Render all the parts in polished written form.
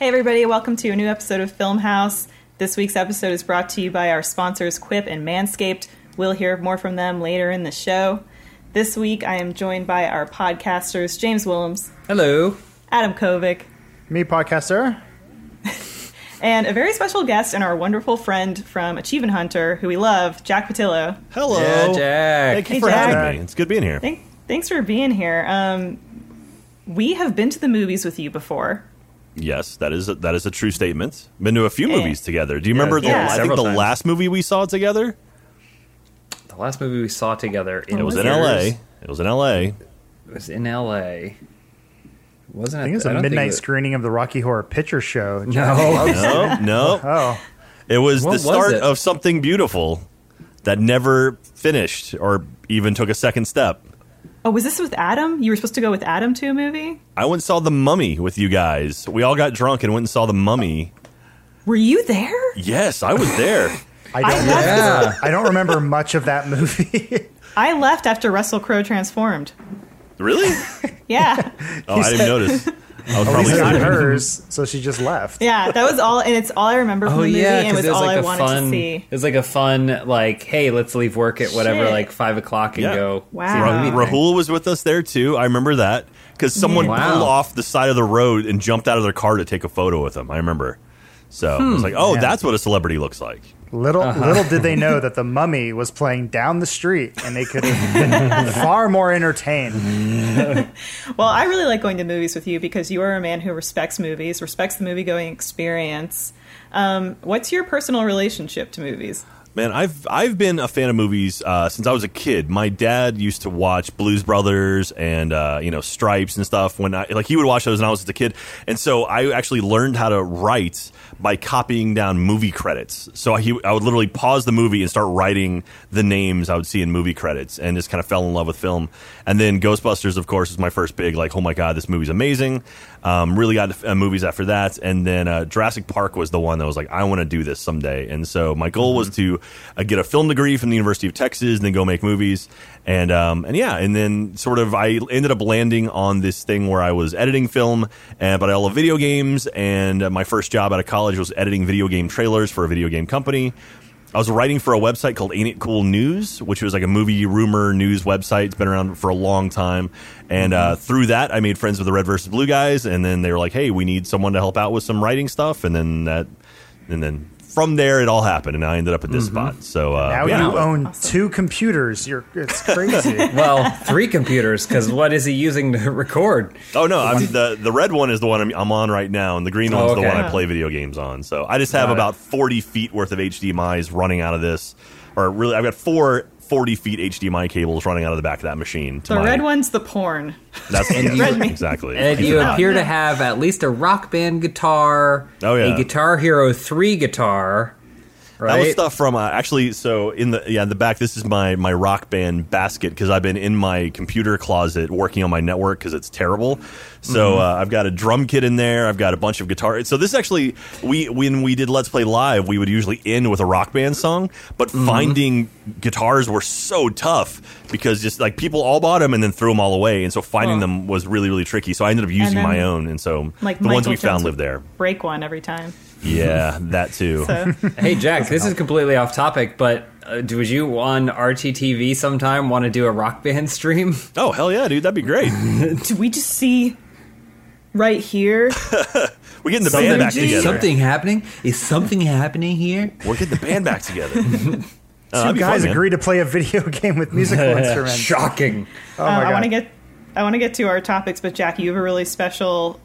Hey everybody, welcome to a new episode of Film House. This week's episode is brought to you by our sponsors Quip and Manscaped. We'll hear more from them later in the show. This week I am joined by our podcasters James Willems. Hello. Adam Kovic. Me, podcaster. And a very special guest and our wonderful friend from Achievement Hunter, who we love, Jack Patillo. Hello. Yeah, Jack. Thank you for having me. It's good being here. Thanks for being here. We have been to the movies with you before. Yes, that is a true statement. Been to a few movies together. Do you remember? I think the last movie we saw together? The last movie we saw together. It was in L.A. Wasn't it? I think it was a midnight screening of the Rocky Horror Picture Show. No. Oh. It was the start of something beautiful that never finished or even took a second step. Oh, was this with Adam? You were supposed to go with Adam to a movie? I went and saw The Mummy with you guys. We all got drunk and went and saw The Mummy. Were you there? Yes, I was there. I don't remember much of that movie. I left after Russell Crowe transformed. Really? Yeah. Oh, I didn't notice. I was probably not hers, so she just left. Yeah, that was all, and it's all I remember from the movie, and it was all I wanted to see. It was like a fun, like, hey, let's leave work at whatever, like 5 o'clock and go. Wow. Rahul was with us there too. I remember that because someone pulled off the side of the road and jumped out of their car to take a photo with him. I remember. So I was like, that's what a celebrity looks like. Little did they know that The Mummy was playing down the street, and they could have been far more entertained. Well, I really like going to movies with you because you are a man who respects movies, respects the movie-going experience. What's your personal relationship to movies? Man, I've been a fan of movies since I was a kid. My dad used to watch Blues Brothers and Stripes and stuff. He would watch those when I was a kid, and so I actually learned how to write by copying down movie credits. So I would literally pause the movie and start writing the names I would see in movie credits, and just kind of fell in love with film. And then Ghostbusters, of course, was my first big, like, oh my God, this movie's amazing. Really got into movies after that. And then Jurassic Park was the one that was like, I want to do this someday. And so my goal was to get a film degree from the University of Texas and then go make movies. And then sort of I ended up landing on this thing where I was editing film, but I love video games. And my first job out of college was editing video game trailers for a video game company. I was writing for a website called Ain't It Cool News, which was like a movie rumor news website. It's been around for a long time. And through that, I made friends with the Red vs. Blue guys. And then they were like, hey, we need someone to help out with some writing stuff. And then from there, it all happened, and I ended up at this spot. So now you own two computers. It's crazy. Well, three computers, because what is he using to record? Oh no, the red one is the one I'm on right now, and the green one's the one I play video games on. So I just have about 40 feet worth of HDMI's running out of this, or really, I've got 40 feet HDMI cables running out of the back of that machine. The red one's the porn. That's exactly. And you appear to have at least a Rock Band guitar, a Guitar Hero 3 guitar. Right? That was stuff from in the back. This is my Rock Band basket because I've been in my computer closet working on my network because it's terrible. So I've got a drum kit in there. I've got a bunch of guitars. So this actually, when we did Let's Play Live, we would usually end with a Rock Band song, but finding guitars were so tough because just like people all bought them and then threw them all away, and so finding them was really, really tricky. So I ended up using my own, and so like the Michael ones we Jones found lived there. Break one every time. Yeah, that too. So. Hey, Jack, this is completely off topic, but would you on RTTV sometime want to do a Rock Band stream? Oh, hell yeah, dude. That'd be great. Do we just see right here? We're getting the band back together. Something happening? Is something happening here? We're getting the band back together. Two guys agree to play a video game with musical instruments. Shocking. Oh, my God. I want to get to our topics, but Jack, you have a really special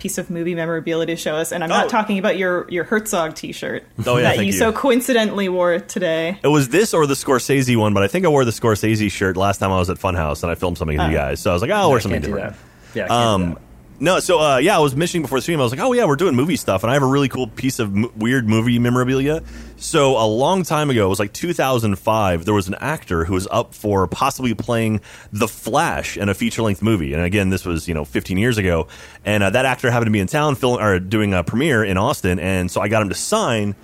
piece of movie memorabilia to show us, and I'm not talking about your Herzog T-shirt that you so coincidentally wore today. It was this or the Scorsese one, but I think I wore the Scorsese shirt last time I was at Funhouse, and I filmed something with you guys, so I was like, I'll wear something different. Yeah, I can't do that. No, so, I was mentioning before the stream, I was like, we're doing movie stuff, and I have a really cool piece of weird movie memorabilia. So, a long time ago, it was like 2005, there was an actor who was up for possibly playing The Flash in a feature-length movie. And again, this was, 15 years ago. And that actor happened to be in town doing a premiere in Austin, and so I got him to sign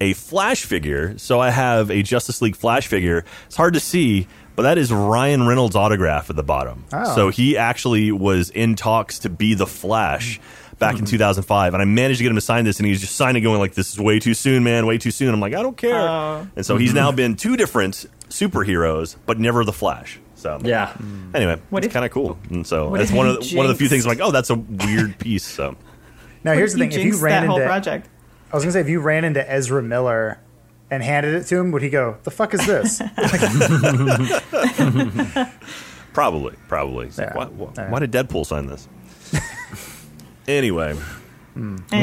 a Flash figure. So, I have a Justice League Flash figure. It's hard to see, but that is Ryan Reynolds' autograph at the bottom. Oh. So he actually was in talks to be the Flash, back in 2005, and I managed to get him to sign this, and he was just signing going like, this is way too soon, man, way too soon. I'm like, I don't care. And so he's now been two different superheroes, but never the Flash. So yeah. Anyway, it's kind of cool. And so that's one of the few things I'm like, oh, that's a weird piece. So now here's the thing: if you ran into project, I was gonna say, if you ran into Ezra Miller and handed it to him, would he go, "The fuck is this"? Probably. Yeah. Like, why did Deadpool sign this? Anyway.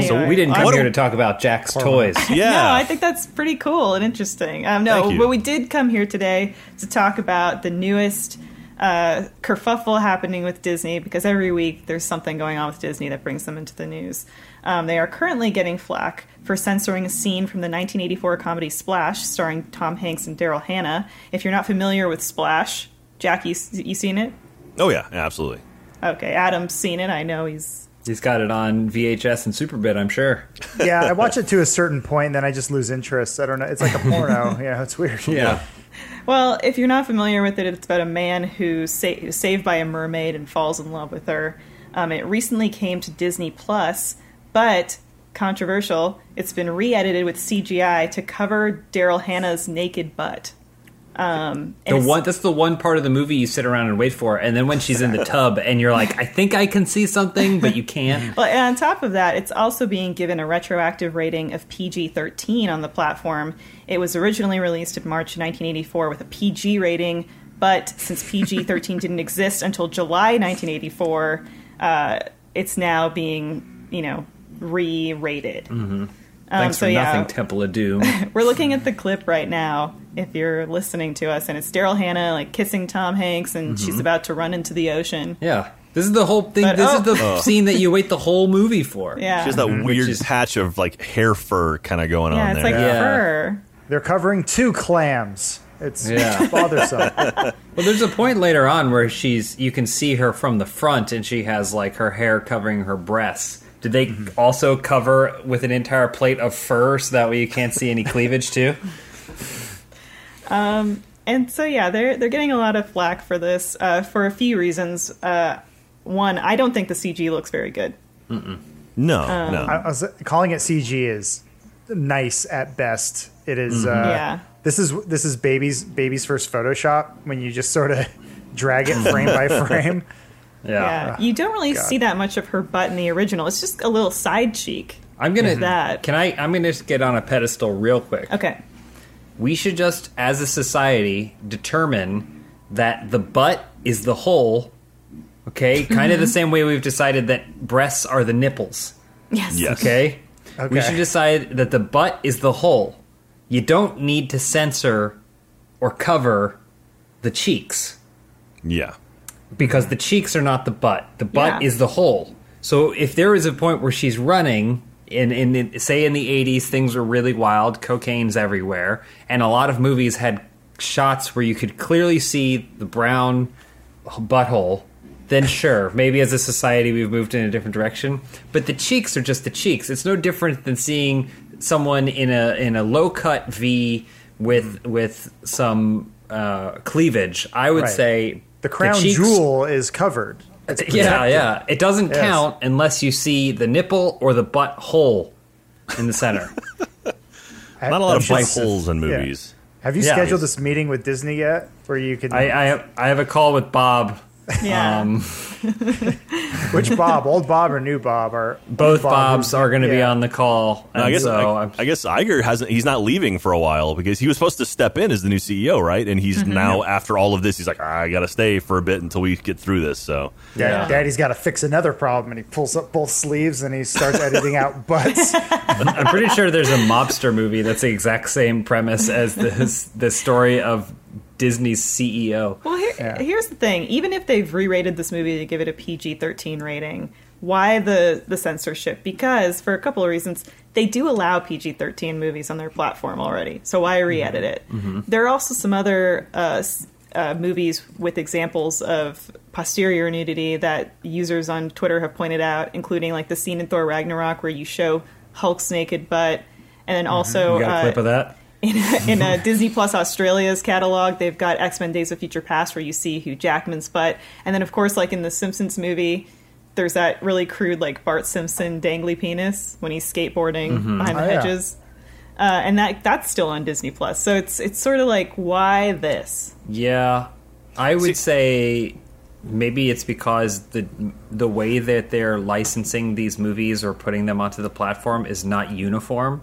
So we didn't come here to talk about Jack's toys. Yeah. No, I think that's pretty cool and interesting. But we did come here today to talk about the newest kerfuffle happening with Disney, because every week there's something going on with Disney that brings them into the news. They are currently getting flack for censoring a scene from the 1984 comedy Splash, starring Tom Hanks and Daryl Hannah. If you're not familiar with Splash, Jack, you seen it? Oh, yeah, absolutely. Okay, Adam's seen it. I know He's got it on VHS and Superbit, I'm sure. Yeah, I watch it to a certain point, and then I just lose interest. I don't know. It's like a porno. Yeah, it's weird. Yeah. Well, if you're not familiar with it, it's about a man who's saved by a mermaid and falls in love with her. It recently came to Disney Plus, but controversial, it's been re-edited with CGI to cover Daryl Hannah's naked butt. That's the one part of the movie you sit around and wait for, and then when she's in the tub and you're like, I think I can see something, but you can't. Well, and on top of that, it's also being given a retroactive rating of PG-13 on the platform. It was originally released in March 1984 with a PG rating, but since PG-13 didn't exist until July 1984, it's now being, re-rated. Mm-hmm. Thanks for nothing, Temple of Doom. We're looking at the clip right now, if you're listening to us, and it's Daryl Hannah kissing Tom Hanks, and she's about to run into the ocean. Yeah. This is the whole thing. This is the scene that you wait the whole movie for. Yeah. She has that weird patch of hair fur kind of going on there. It's fur. They're covering two clams. It's bothersome. Well, there's a point later on where you can see her from the front, and she has her hair covering her breasts. Did they also cover with an entire plate of fur so that way you can't see any cleavage too? And so, yeah, they're getting a lot of flack for this for a few reasons. One, I don't think the CG looks very good. Mm-mm. No. Calling it CG is nice at best. It is. This is baby's first Photoshop, when you just sort of drag it frame by frame. Yeah. You don't really see that much of her butt in the original. It's just a little side cheek. I'm gonna just get on a pedestal real quick. Okay. We should just, as a society, determine that the butt is the hole, okay? Kind of the same way we've decided that breasts are the nipples. Yes. Okay? We should decide that the butt is the hole. You don't need to censor or cover the cheeks. Yeah. Because the cheeks are not the butt. The butt is the hole. So if there is a point where she's running... In the 80s, things were really wild. Cocaine's everywhere. And a lot of movies had shots where you could clearly see the brown butthole. Then sure, maybe as a society we've moved in a different direction. But the cheeks are just the cheeks. It's no different than seeing someone in a low-cut V with some cleavage. I would say... The crown jewel is covered. Yeah. It doesn't count unless you see the nipple or the butt hole in the center. Not a lot of butt holes in movies. Have you scheduled this meeting with Disney yet? Where you can? I have a call with Bob. Yeah. Which Bob? Old Bob or new Bob? Both Bobs are going to be on the call. No, I guess Iger hasn't. He's not leaving for a while because he was supposed to step in as the new CEO, right? And he's now after all of this, he's like, I got to stay for a bit until we get through this. So, Daddy's got to fix another problem, and he pulls up both sleeves and he starts editing out butts. I'm pretty sure there's a mobster movie that's the exact same premise as the story of Disney's CEO. Well, here's the thing. Even if they've re-rated this movie to give it a PG-13 rating, why the censorship? Because, for a couple of reasons, they do allow PG-13 movies on their platform already. So why re-edit it? Mm-hmm. There are also some other movies with examples of posterior nudity that users on Twitter have pointed out, including the scene in Thor Ragnarok where you show Hulk's naked butt. And then also... You got a clip of that? In a Disney Plus Australia's catalog, they've got X-Men Days of Future Past where you see Hugh Jackman's butt. And then, of course, in the Simpsons movie, there's that really crude, like, Bart Simpson dangly penis when he's skateboarding behind the hedges. And that's still on Disney Plus. So it's sort of like, why this? Yeah. I would say maybe it's because the way that they're licensing these movies or putting them onto the platform is not uniform.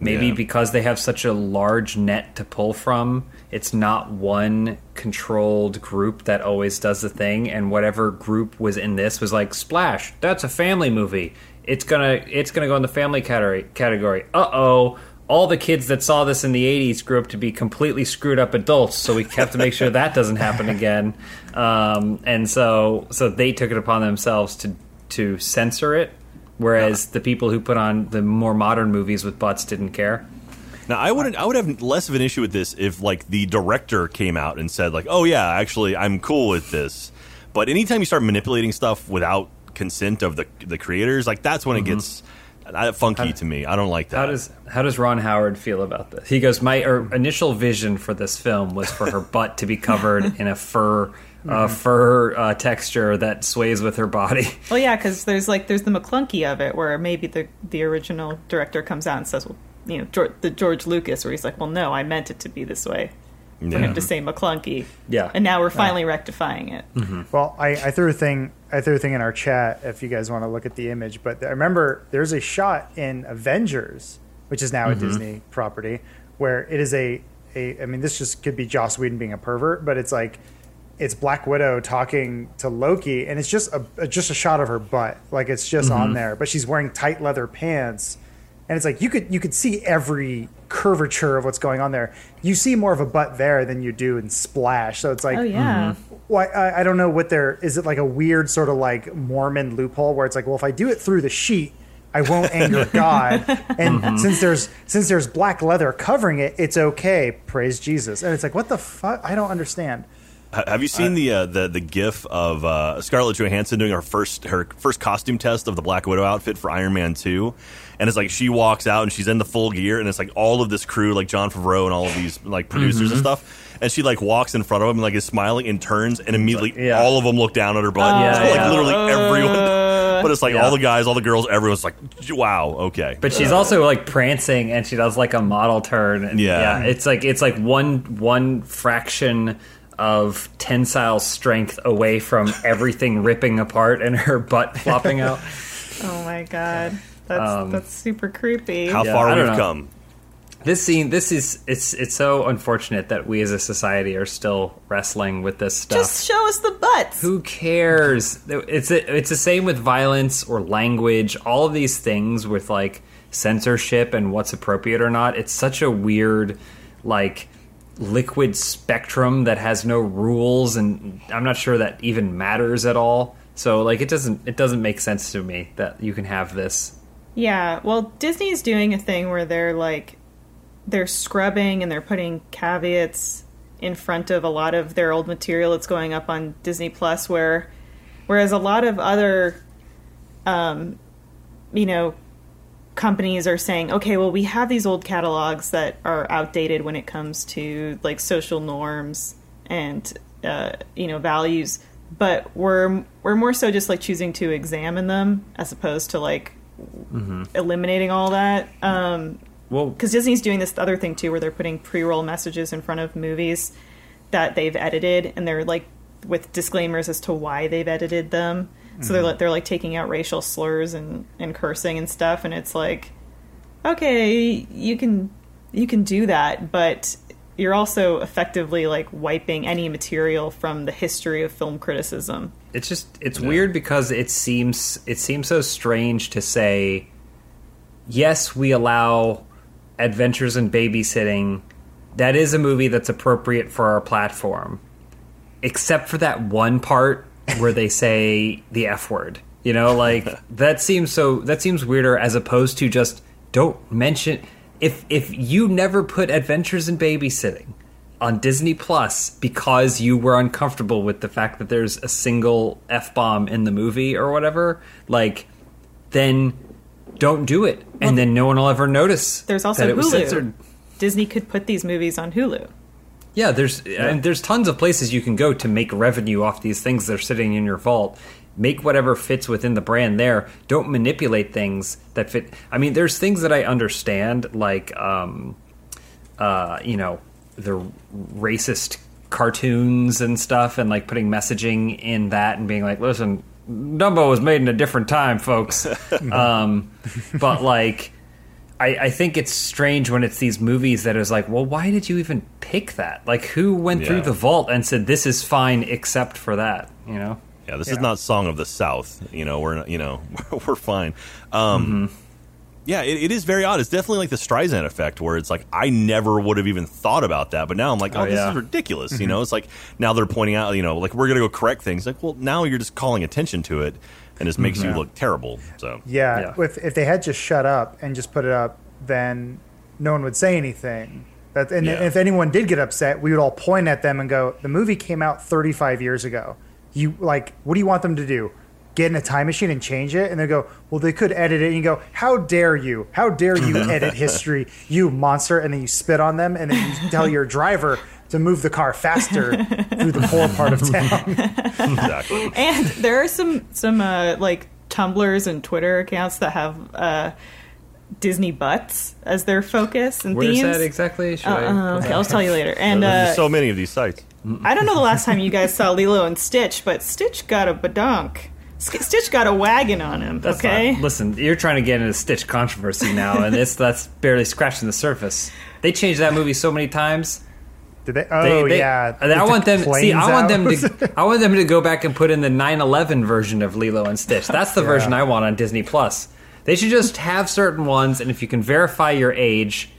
Maybe because they have such a large net to pull from, it's not one controlled group that always does the thing. And whatever group was in this was like, Splash, that's a family movie. It's gonna go in the family category. Uh-oh, all the kids that saw this in the 80s grew up to be completely screwed up adults, so we have to make sure that doesn't happen again. And so they took it upon themselves to censor it. Whereas the people who put on the more modern movies with butts didn't care. Now, I would have less of an issue with this if, like, the director came out and said, like, oh, yeah, actually, I'm cool with this. But anytime you start manipulating stuff without consent of the creators, like, that's when it gets funky to me. I don't like that. How does Ron Howard feel about this? He goes, our initial vision for this film was for her butt to be covered in a fur texture that sways with her body. Well, yeah, because there's the McClunky of it, where maybe the original director comes out and says, well, you know, George Lucas, where he's like, well, no, I meant it to be this way. For him to say McClunky. Yeah, and now we're finally rectifying it. Mm-hmm. Well, I threw a thing in our chat if you guys want to look at the image. But I remember there's a shot in Avengers, which is now a Disney property, where it is I mean, this just could be Joss Whedon being a pervert, but it's like, it's Black Widow talking to Loki, and it's just a shot of her butt, like it's just on there. But she's wearing tight leather pants, and it's like you could see every curvature of what's going on there. You see more of a butt there than you do in Splash. So it's like, why? I don't know what there is. It like a weird sort of like Mormon loophole where it's like, well, if I do it through the sheet, I won't anger God, and since there's black leather covering it, it's okay. Praise Jesus. And it's like, what the fuck? I don't understand. Have you seen the GIF of Scarlett Johansson doing her first costume test of the Black Widow outfit for Iron Man 2? And it's like she walks out and she's in the full gear, and it's like all of this crew, like John Favreau and all of these like producers and stuff. And she like walks in front of him and like is smiling and turns, and immediately all of them look down at her butt. Literally everyone. But it's like all the guys, all the girls, everyone's like, wow, okay. But she's also like prancing, and she does like a model turn. And, it's like one fraction of tensile strength away from everything ripping apart and her butt flopping out. Oh my god, that's super creepy. How far we've come. This scene, it's so unfortunate that we as a society are still wrestling with this stuff. Just show us the butts. Who cares? It's the same with violence or language. All of these things with like censorship and what's appropriate or not. It's such a weird like liquid spectrum that has no rules, and I'm not sure that even matters at all. So like it doesn't make sense to me that you can have this. Yeah, well, Disney's doing a thing where they're like, they're scrubbing and they're putting caveats in front of a lot of their old material that's going up on Disney Plus, whereas a lot of other companies are saying, okay, well, we have these old catalogs that are outdated when it comes to like social norms and values, but we're more so just like choosing to examine them as opposed to like eliminating all that. Because Disney's doing this other thing too, where they're putting pre-roll messages in front of movies that they've edited, and they're like with disclaimers as to why they've edited them. So they're like taking out racial slurs and cursing and stuff, and it's like, okay, you can do that, but you're also effectively like wiping any material from the history of film criticism. It's just weird because it seems so strange to say, yes, we allow Adventures in Babysitting. That is a movie that's appropriate for our platform, except for that one part where they say the F word, you know, like that seems weirder as opposed to just don't mention. If you never put Adventures in Babysitting on Disney Plus because you were uncomfortable with the fact that there's a single F-bomb in the movie or whatever, like, then don't do it. And then no one will ever notice. There's also Hulu. Disney could put these movies on Hulu. Yeah, there's tons of places you can go to make revenue off these things that are sitting in your vault. make whatever fits within the brand there. Don't manipulate things that fit. I mean, there's things that I understand, like, you know, the racist cartoons and stuff, and like putting messaging in that and being like, listen, Dumbo was made in a different time, folks. But like, I think it's strange when it's these movies that is like, well, why did you even pick that? Like, who went through the vault and said, this is fine except for that, you know? Yeah, this is not Song of the South. You know, we're not, you know, we're fine. Yeah, it is very odd. It's definitely like the Streisand effect, where it's like, I never would have even thought about that, but now I'm like, oh, this is ridiculous. You know, it's like now they're pointing out, you know, like, we're gonna go correct things. Like, well, now you're just calling attention to it, and it makes you look terrible. So if they had just shut up and just put it up, then no one would say anything. That, and if anyone did get upset, we would all point at them and go, the movie came out 35 years ago. You, like, what do you want them to do? Get in a time machine and change it? And they go, well, they could edit it. And you go, how dare you? How dare you edit history, you monster? And then you spit on them, and then you tell your driver to move the car faster through the poor part of town. Exactly. And there are some like, Tumblrs and Twitter accounts that have Disney butts as their focus and themes. Where's that exactly? Okay, I'll tell you later. And there's so many of these sites. I don't know the last time you guys saw Lilo and Stitch, but Stitch got a badonk. Stitch got a wagon on him. That's okay. Not, listen, you're trying to get into Stitch controversy now, and that's barely scratching the surface. They changed that movie so many times. Did they? Oh, they, yeah. I want them to go back and put in the 9/11 version of Lilo and Stitch. That's the version I want on Disney Plus. They should just have certain ones, and if you can verify your age,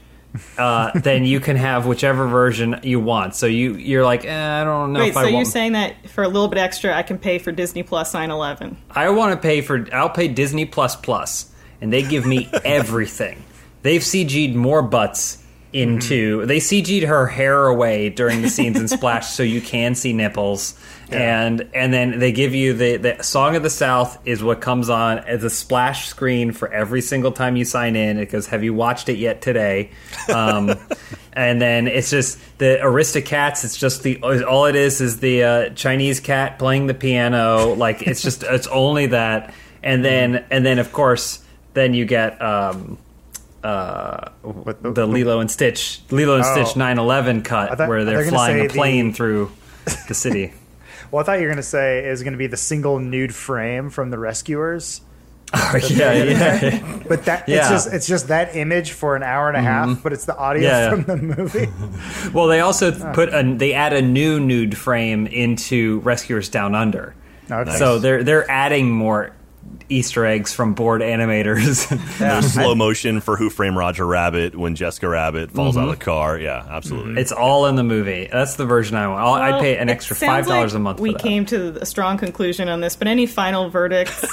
then you can have whichever version you want. So you're like, I don't know. Wait, if I want. You're saying that for a little bit extra, I can pay for Disney Plus 9/11. I want to pay for. I'll pay Disney Plus, and they give me everything. They've CG'd more butts into. Mm-hmm. They CG'd her hair away during the scenes in Splash, so you can see nipples. Yeah. And then they give you the Song of the South is what comes on as a splash screen for every single time you sign in. It goes, have you watched it yet today? And then it's just the Aristocats. It's just all it is the Chinese cat playing the piano. Like, it's just, it's only that. And then of course, then you get, the Lilo and Stitch 9/11 cut where they're flying a plane through the city. Well, I thought you were going to say it was going to be the single nude frame from The Rescuers. Oh, yeah. But that it's just that image for an hour and a half, but it's the audio from the movie. Well, they also add a new nude frame into Rescuers Down Under. Okay. So they're adding more Easter eggs from bored animators. There's slow motion for Who Framed Roger Rabbit when Jessica Rabbit falls out of the car. Yeah, absolutely. It's all in the movie. That's the version I want. I'd pay an extra $5 a month for that. We came to a strong conclusion on this, but any final verdicts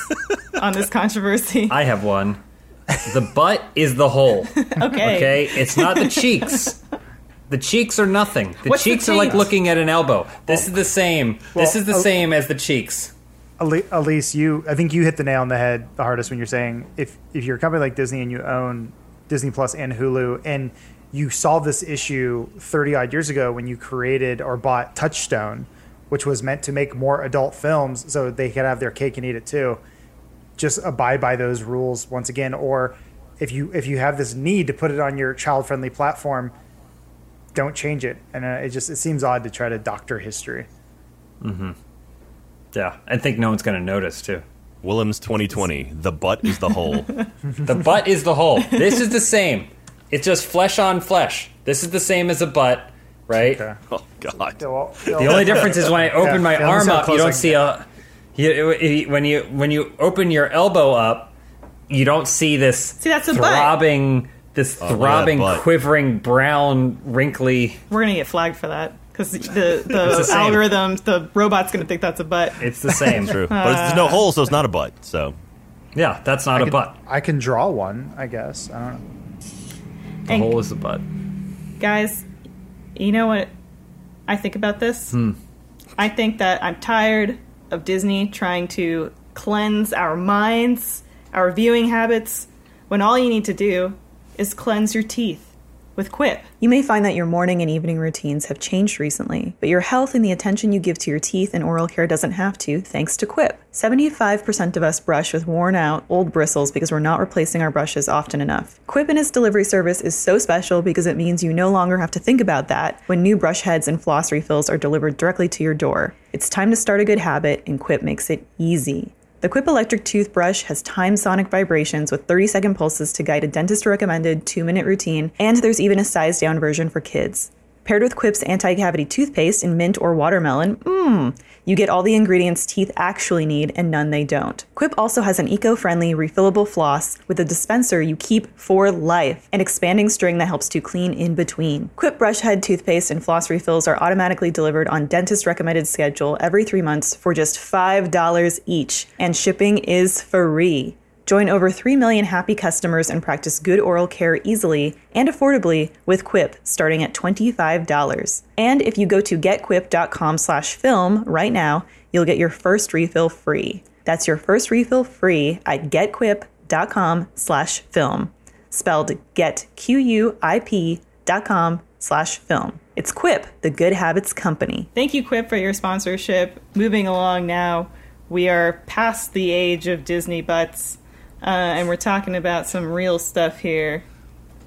on this controversy? I have one. The butt is the hole. Okay. It's not the cheeks. The cheeks are nothing. The cheeks are like looking at an elbow. This is the same. This is the same as the cheeks. Elise, I think you hit the nail on the head the hardest when you're saying if you're a company like Disney and you own Disney Plus and Hulu and you solved this issue 30-odd years ago when you created or bought Touchstone, which was meant to make more adult films so they could have their cake and eat it too, just abide by those rules once again. Or if you have this need to put it on your child-friendly platform, don't change it. And it seems odd to try to doctor history. Mm-hmm. Yeah, I think no one's going to notice, too. Willems 2020, the butt is the hole. The butt is the hole. This is the same. It's just flesh on flesh. This is the same as a butt, right? Okay. Oh, God. The only difference is when I open my arm up, you don't see a... When you open your elbow up, you don't see this throbbing, quivering, brown, wrinkly... We're going to get flagged for that. Because the algorithm, the robot's going to think that's a butt. It's the same. True. But there's no hole, so it's not a butt. So, yeah, that's not a butt. I can draw one, I guess. I don't know. The hole is a butt. Guys, you know what I think about this? I think that I'm tired of Disney trying to cleanse our minds, our viewing habits, when all you need to do is cleanse your teeth. with Quip. You may find that your morning and evening routines have changed recently, but your health and the attention you give to your teeth and oral care doesn't have to, thanks to Quip. 75% of us brush with worn out, old bristles because we're not replacing our brushes often enough. Quip and its delivery service is so special because it means you no longer have to think about that when new brush heads and floss refills are delivered directly to your door. It's time to start a good habit, and Quip makes it easy. The Quip electric toothbrush has timed sonic vibrations with 30-second pulses to guide a dentist-recommended 2-minute routine, and there's even a sized-down version for kids. Paired with Quip's anti-cavity toothpaste in mint or watermelon, you get all the ingredients teeth actually need and none they don't. Quip also has an eco-friendly, refillable floss with a dispenser you keep for life, and expanding string that helps to clean in between. Quip brush head toothpaste and floss refills are automatically delivered on dentist-recommended schedule every 3 months for just $5 each, and shipping is free. Join over 3 million happy customers and practice good oral care easily and affordably with Quip, starting at $25. And if you go to getquip.com/film right now, you'll get your first refill free. That's your first refill free at getquip.com/film. Spelled getquip.com/film. It's Quip, the good habits company. Thank you, Quip, for your sponsorship. Moving along now, we are past the age of Disney butts. And we're talking about some real stuff here.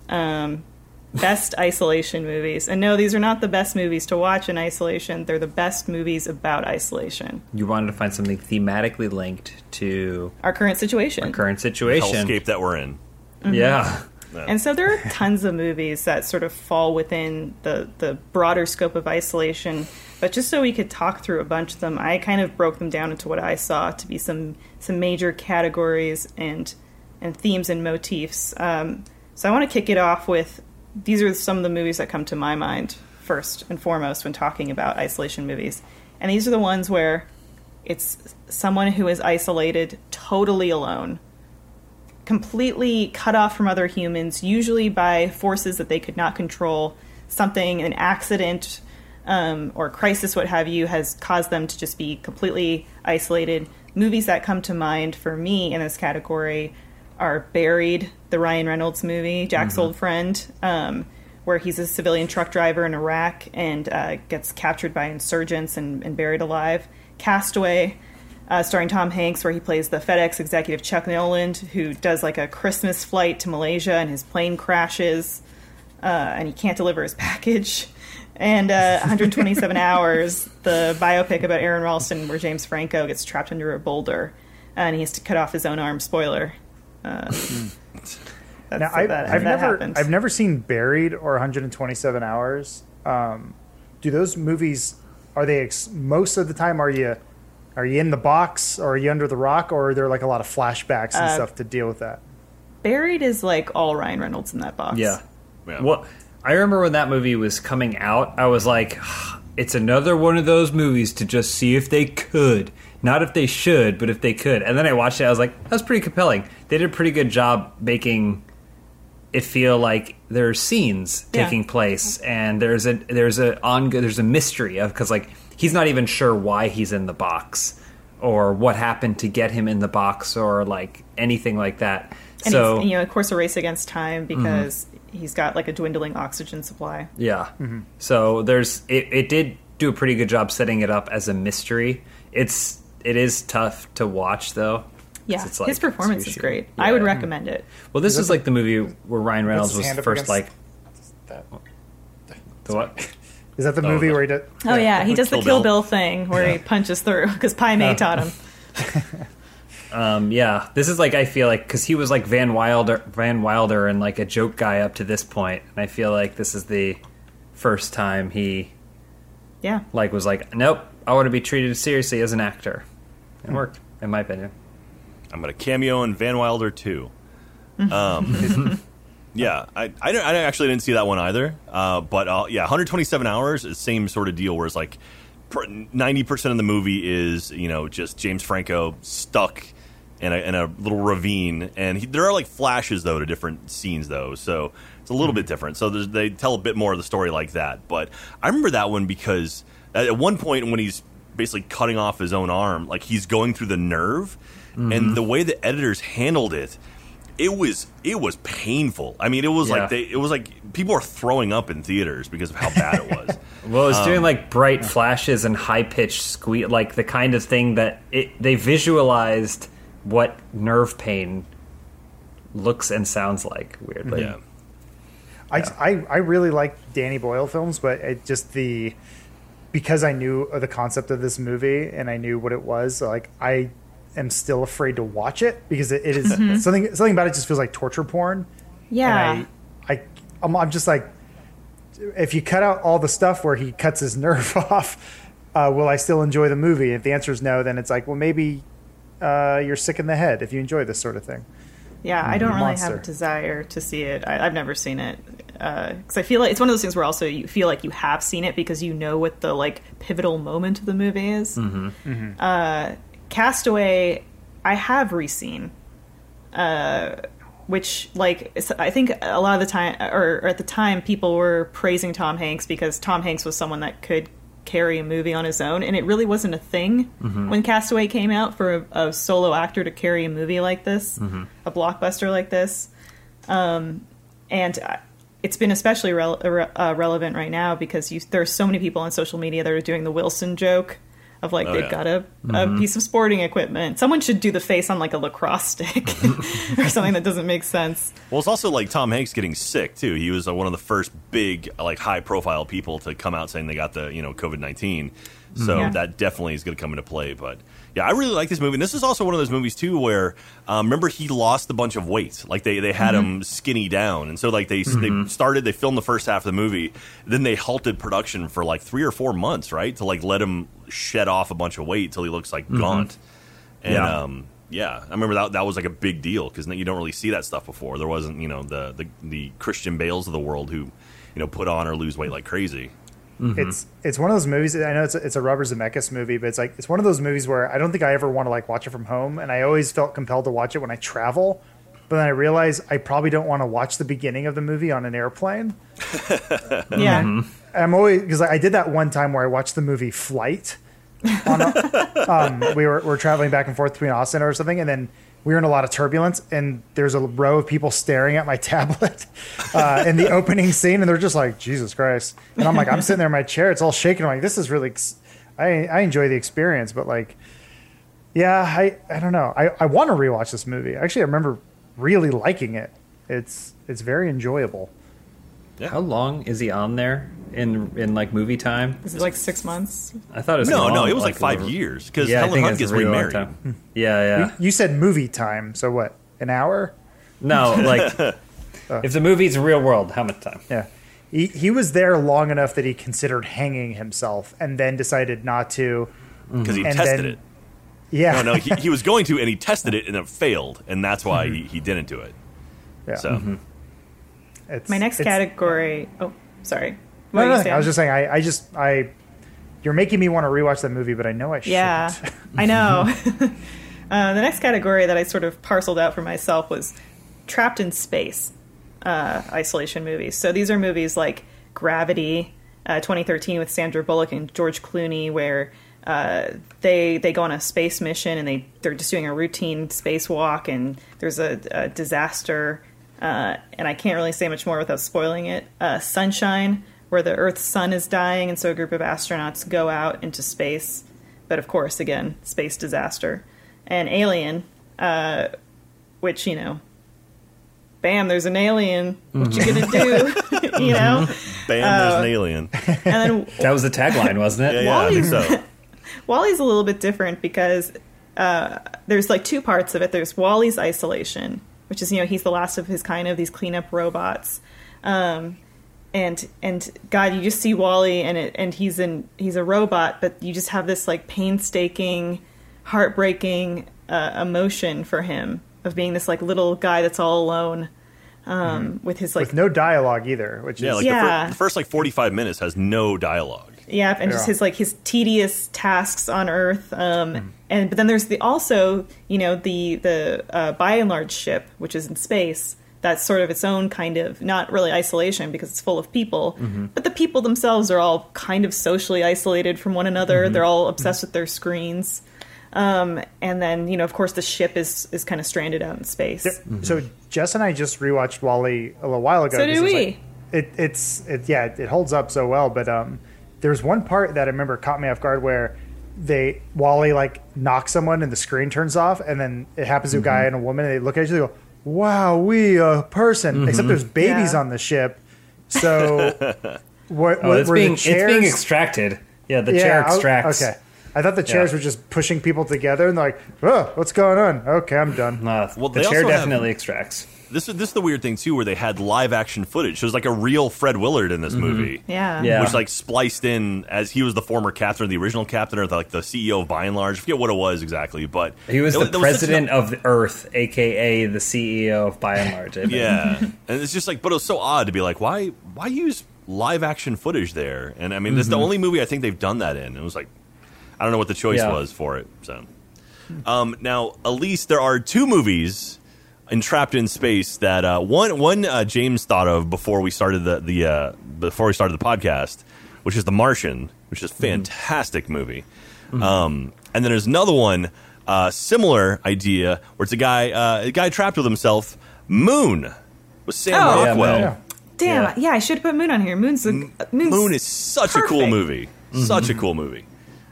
Best isolation movies. And no, these are not the best movies to watch in isolation. They're the best movies about isolation. You wanted to find something thematically linked to our current situation. The hellscape that we're in. Mm-hmm. Yeah. And so there are tons of movies that sort of fall within the broader scope of isolation. But just so we could talk through a bunch of them, I kind of broke them down into what I saw to be some major categories and themes and motifs. So I want to kick it off with, these are some of the movies that come to my mind first and foremost when talking about isolation movies. And these are the ones where it's someone who is isolated, totally alone, completely cut off from other humans, usually by forces that they could not control. Something, an accident, or crisis, what have you, has caused them to just be completely isolated. Movies that come to mind for me in this category are Buried, the Ryan Reynolds movie, Jack's old friend, where he's a civilian truck driver in Iraq and gets captured by insurgents and buried alive. Castaway, starring Tom Hanks, where he plays the FedEx executive Chuck Noland, who does like a Christmas flight to Malaysia and his plane crashes and he can't deliver his package. And 127 Hours, the biopic about Aaron Ralston, where James Franco gets trapped under a boulder and he has to cut off his own arm. Spoiler. I've never seen Buried or 127 Hours. Do those movies, are they most of the time, are you in the box or are you under the rock, or are there like a lot of flashbacks and stuff to deal with that? Buried is like all Ryan Reynolds in that box. Yeah. Well, I remember when that movie was coming out, I was like, it's another one of those movies to just see if they could. Not if they should, but if they could. And then I watched it, I was like, that was pretty compelling. They did a pretty good job making it feel like there are scenes taking place, and there's a mystery of, because like he's not even sure why he's in the box or what happened to get him in the box or like anything like that. And so, it's, of course, a race against time because he's got like a dwindling oxygen supply. Yeah. Mm-hmm. So it did do a pretty good job setting it up as a mystery. It is tough to watch, though. Yeah. It's like, his performance is great. Yeah. I would recommend it. Well, this is like the movie where Ryan Reynolds was first like... The what? Is that the movie where he did... Oh, yeah. He does the Kill Bill thing where he punches through because Pai Mei taught him. Yeah, this is like, I feel like, because he was like Van Wilder and like a joke guy up to this point, and I feel like this is the first time he was like, nope, I want to be treated seriously as an actor. It worked, in my opinion. I'm going to cameo in Van Wilder 2. Yeah, I actually didn't see that one either, but 127 Hours, the same sort of deal where it's like 90% of the movie is, just James Franco stuck in a little ravine, and there are like flashes though to different scenes though, so it's a little bit different. So they tell a bit more of the story like that. But I remember that one because at one point when he's basically cutting off his own arm, like he's going through the nerve, and the way the editors handled it It was painful. I mean, it was like it was like people are throwing up in theaters because of how bad it was. Well, it's doing like bright flashes and high pitched squeak, like the kind of thing that they visualized what nerve pain looks and sounds like. Weirdly, yeah. I really like Danny Boyle films, but it just because I knew the concept of this movie and I knew what it was, like I'm still afraid to watch it because it is something about it just feels like torture porn. Yeah. And I'm just like, if you cut out all the stuff where he cuts his nerve off, will I still enjoy the movie? If the answer is no, then it's like, well, maybe you're sick in the head if you enjoy this sort of thing. Yeah, I don't really have a desire to see it. I've never seen it. Because I feel like it's one of those things where also you feel like you have seen it because you know what the like pivotal moment of the movie is. Mm-hmm. Mm-hmm. Castaway, I have reseen, which like I think a lot of the time, or at the time, people were praising Tom Hanks because Tom Hanks was someone that could carry a movie on his own, and it really wasn't a thing when Castaway came out for a solo actor to carry a movie like this, a blockbuster like this, and it's been especially relevant right now because there are so many people on social media that are doing the Wilson joke. Of like they've got a piece of sporting equipment. Someone should do the face on like a lacrosse stick or something that doesn't make sense. Well, it's also like Tom Hanks getting sick too. He was one of the first big like high profile people to come out saying they got the COVID-19. So that definitely is going to come into play. But yeah, I really like this movie. And this is also one of those movies too where remember he lost a bunch of weight. Like they had him skinny down, and so like they filmed the first half of the movie, then they halted production for like 3 or 4 months, right, to like let him shed off a bunch of weight till he looks like gaunt. And I remember that was like a big deal because you don't really see that stuff before. There wasn't the Christian Bales of the world who put on or lose weight like crazy. It's one of those movies. I know it's a Robert Zemeckis movie, but it's one of those movies where I don't think I ever want to like watch it from home, and I always felt compelled to watch it when I travel. But then I realized I probably don't want to watch the beginning of the movie on an airplane. I'm always, because I did that one time where I watched the movie Flight. We were traveling back and forth between Austin or something, and then we were in a lot of turbulence, and there's a row of people staring at my tablet in the opening scene, and they're just like, Jesus Christ. And I'm like, I'm sitting there in my chair, it's all shaking. I'm like, this is really, I enjoy the experience, but like, yeah, I don't know. I want to rewatch this movie. Actually, I remember really liking it. It's very enjoyable. Yeah. How long is he on there in like movie time? Is it like 6 months? I thought it was no. It was like 5 years because Helen Hunt gets remarried. You said movie time, so what? An hour? No, like if the movie's real world, how much time? Yeah, he was there long enough that he considered hanging himself and then decided not to because he tested it. Yeah, no, he was going to, and he tested it and it failed, and that's why he didn't do it. Yeah. So. My next category. Oh, sorry. No. I was just saying. I you're making me want to rewatch that movie, but I know I shouldn't. Yeah, I know. The next category that I sort of parceled out for myself was trapped in space isolation movies. So these are movies like Gravity, 2013 with Sandra Bullock and George Clooney, where they go on a space mission and they're just doing a routine spacewalk, and there's a disaster. And I can't really say much more without spoiling it. Sunshine, where the Earth's sun is dying, and so a group of astronauts go out into space. But of course, again, space disaster. And Alien, which, bam, there's an alien. What you gonna do? Bam, there's an alien. And then, that was the tagline, wasn't it? Yeah, I think so. WALL-E's a little bit different because there's like two parts of it. There's WALL-E's isolation, which is, he's the last of his kind of these cleanup robots. And God, you just see WALL-E and he's a robot, but you just have this like painstaking, heartbreaking emotion for him of being this like little guy that's all alone with his like... With no dialogue either, which is... The first like 45 minutes has no dialogue. Yeah, and just his like his tedious tasks on Earth, but then there's the by and large ship, which is in space. That's sort of its own kind of not really isolation because it's full of people, but the people themselves are all kind of socially isolated from one another. They're all obsessed with their screens, And then, you know, of course, the ship is kind of stranded out in space. Mm-hmm. So Jess and I just rewatched WALL-E a little while ago. So did we. It holds up so well. But there's one part that I remember caught me off guard where WALL-E like knocks someone and the screen turns off, and then it happens to a guy and a woman, and they look at each other and go, wow, we a person. Mm-hmm. Except there's babies on the ship. So what it's were being, the chairs? It's being extracted. Yeah, the chair extracts. Okay. I thought the chairs were just pushing people together, and they're like, oh, what's going on? Okay, I'm done. Well, the chair definitely extracts. This is the weird thing, too, where they had live-action footage. So it was like a real Fred Willard in this movie. Yeah. Which, like, spliced in as he was the former captain, the original captain, or the CEO of By and Large. I forget what it was exactly, but... He was the president of the Earth, a.k.a. the CEO of By and Large. Yeah. And it's just like... But it was so odd to be like, why use live-action footage there? And, I mean, this is the only movie I think they've done that in. It was like... I don't know what the choice was for it. So, now, Elise, there are two movies... Entrapped in space. That one James thought of before we started the podcast, which is The Martian, which is a fantastic movie. Mm-hmm. And then there's another one, similar idea, where it's a guy trapped with himself. Moon with Sam Rockwell. Damn, I should put Moon on here. Moon is such perfect. A cool movie. Mm-hmm. Such a cool movie.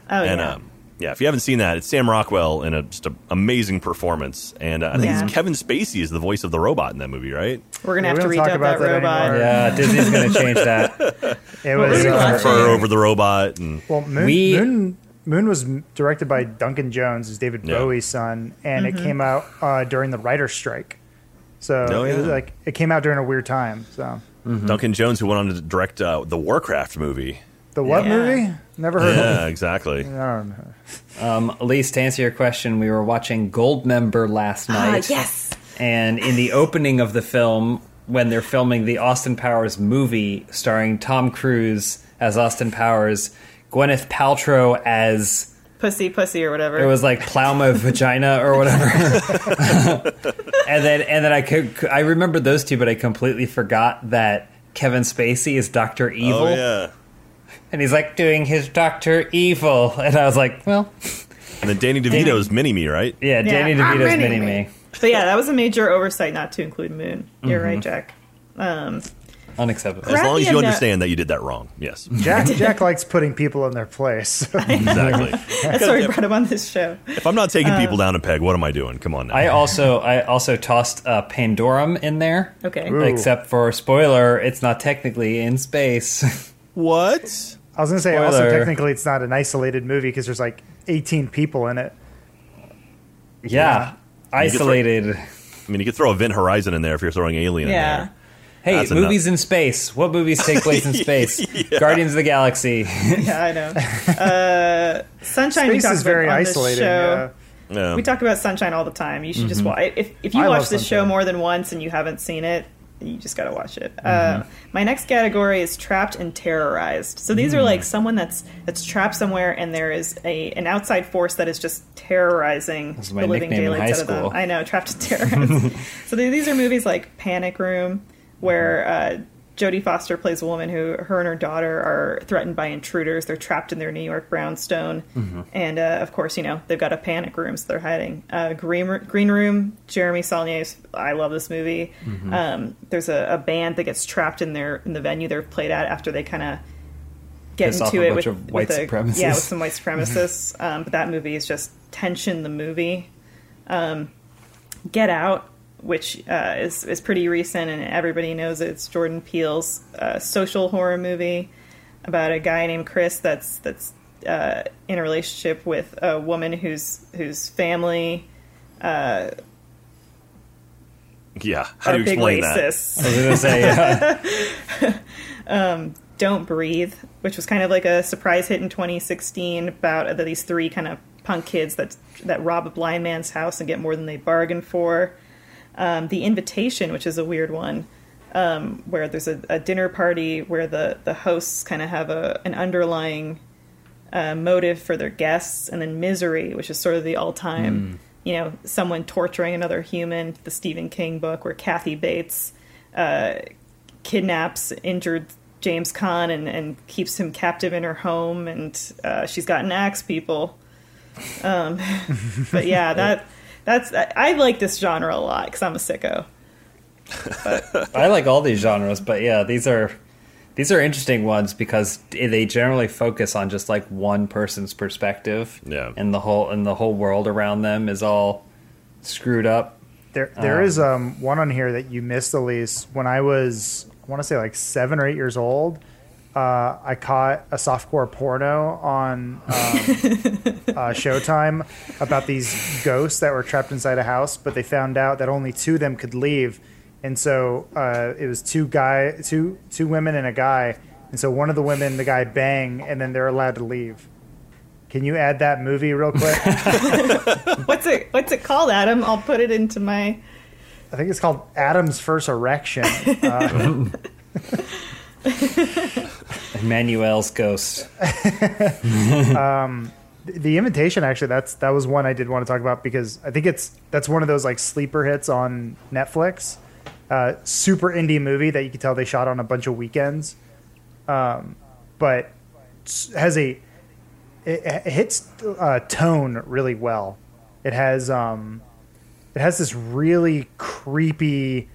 Oh, and, yeah. Yeah, if you haven't seen that, it's Sam Rockwell in just an amazing performance. And I think it's Kevin Spacey is the voice of the robot in that movie, right? We're going to have to redub that robot. Anymore. Yeah, Disney's going to change that. It was fur over the robot. And Moon was directed by Duncan Jones, who's David Bowie's son, and it came out during the writer's strike. So it came out during a weird time. So Duncan Jones, who went on to direct the Warcraft movie. The what movie? Never heard of it. Yeah, exactly. I don't know. Elise, to answer your question, we were watching Goldmember last night. Yes. And in the opening of the film, when they're filming the Austin Powers movie starring Tom Cruise as Austin Powers, Gwyneth Paltrow as... Pussy or whatever. It was like plow my vagina or whatever. And then I remembered those two, but I completely forgot that Kevin Spacey is Dr. Evil. Oh, yeah. And he's like doing his Dr. Evil. And I was like, well. And then Danny DeVito's Mini-Me, right? Yeah, Danny DeVito's Mini-Me. So yeah, that was a major oversight not to include Moon. You're right, Jack. Unacceptable. As long as you understand that you did that wrong. Yes. Jack likes putting people in their place. Exactly. That's why we brought him on this show. If I'm not taking people down a peg, what am I doing? Come on now. I also tossed Pandorum in there. Okay. Ooh. Except for, spoiler, it's not technically in space. What? I was going to say, also, technically, it's not an isolated movie because there's like 18 people in it. Yeah. Isolated. You could throw Event Horizon in there if you're throwing Alien in there. Hey, that's movies in space. What movies take place in space? Guardians of the Galaxy. Yeah, I know. Sunshine, space is very isolated. Yeah. We talk about Sunshine all the time. You should just watch. If you watch this show more than once and you haven't seen it, you just got to watch it. My next category is trapped and terrorized. So these are like someone that's trapped somewhere, and there is an outside force that is just terrorizing the living daylights out of them. I know, trapped and terrorized. So these are movies like Panic Room, where Jodie Foster plays a woman who her and her daughter are threatened by intruders. They're trapped in their New York brownstone. And, of course, you know, they've got a panic room, so they're hiding. Green Room, Jeremy Saulnier's, I love this movie. There's a band that gets trapped in the venue they're played at after they kind of get piss into it with white supremacists. Yeah, with some white supremacists. But that movie is just tension the movie. Get Out, which is pretty recent and everybody knows it. It's Jordan Peele's social horror movie about a guy named Chris that's in a relationship with a woman whose family how do you explain racists. That? I was going to say Don't Breathe, which was kind of like a surprise hit in 2016 about these three kind of punk kids that rob a blind man's house and get more than they bargain for. The Invitation, which is a weird one, where there's a dinner party where the hosts kind of have an underlying motive for their guests. And then Misery, which is sort of the all-time, someone torturing another human, the Stephen King book, where Kathy Bates kidnaps injured James Caan and keeps him captive in her home, and she's got an axe, people. But yeah, that's I like this genre a lot because I'm a sicko. But. I like all these genres, but yeah, these are interesting ones because they generally focus on just like one person's perspective. Yeah, and the whole world around them is all screwed up. There is one on here that you missed the least. When I was, I want to say like 7 or 8 years old, I caught a softcore porno on Showtime about these ghosts that were trapped inside a house, but they found out that only two of them could leave. And so it was two women and a guy. And so one of the women, the guy bang, and then they're allowed to leave. Can you add that movie real quick? What's it called, Adam? I'll put it into my... I think it's called Adam's First Erection. Emmanuel's Ghost. The Invitation, actually, that was one I did want to talk about because I think that's one of those like sleeper hits on Netflix. Super indie movie that you can tell they shot on a bunch of weekends. But has a... It hits tone really well. It has this really creepy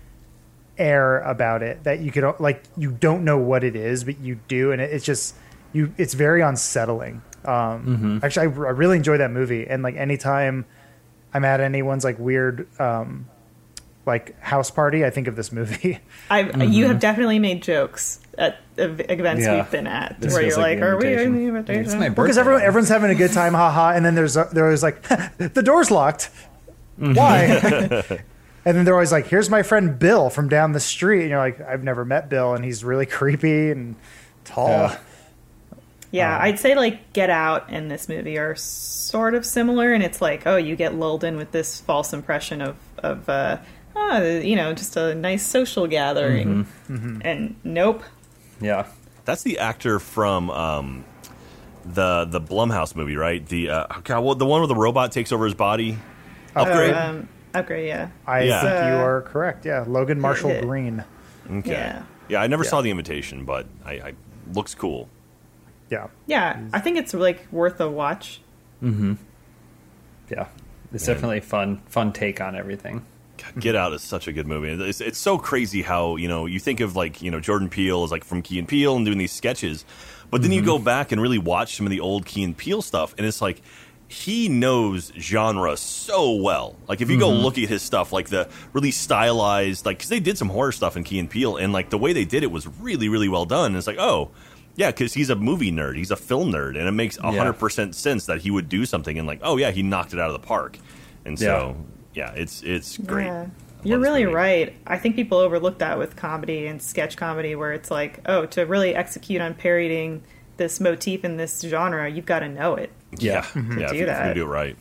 air about it that you could like you don't know what it is, but you do, and it's just you. It's very unsettling. Actually, I really enjoy that movie, and like anytime I'm at anyone's like weird like house party, I think of this movie. You have definitely made jokes at events we've been at this where you're like are we in the invitation? It's my birthday. Because everyone's having a good time, haha, and then they're always like, the door's locked. Why? And then they're always like, here's my friend Bill from down the street. And you're like, I've never met Bill, and he's really creepy and tall. I'd say like Get Out and this movie are sort of similar, and it's like, oh, you get lulled in with this false impression of you know, just a nice social gathering. And nope. Yeah, that's the actor from the Blumhouse movie, right? The one where the robot takes over his body. Upgrade. Upgrade. Yeah, I think you are correct. Yeah, Logan Marshall Green. Okay. Yeah, I never saw The Invitation, but I looks cool. Yeah. Yeah, I think it's like worth a watch. Yeah, it's definitely fun take on everything. Get Out is such a good movie. It's so crazy how, you know, you think of like, you know, Jordan Peele is like from Key and Peele and doing these sketches, but then you go back and really watch some of the old Key and Peele stuff, and it's like he knows genre so well. Like if you go look at his stuff, like the really stylized, like because they did some horror stuff in Key and Peele, and like the way they did it was really, really well done. And it's like, oh yeah, because he's a movie nerd, he's a film nerd, and it makes 100% sense that he would do something and like, oh yeah, he knocked it out of the park. And so. Yeah, it's great. Yeah. You're really right. I think people overlook that with comedy and sketch comedy, where it's like, oh, to really execute on parodying this motif in this genre, you've got to know it. Yeah, if you do it right.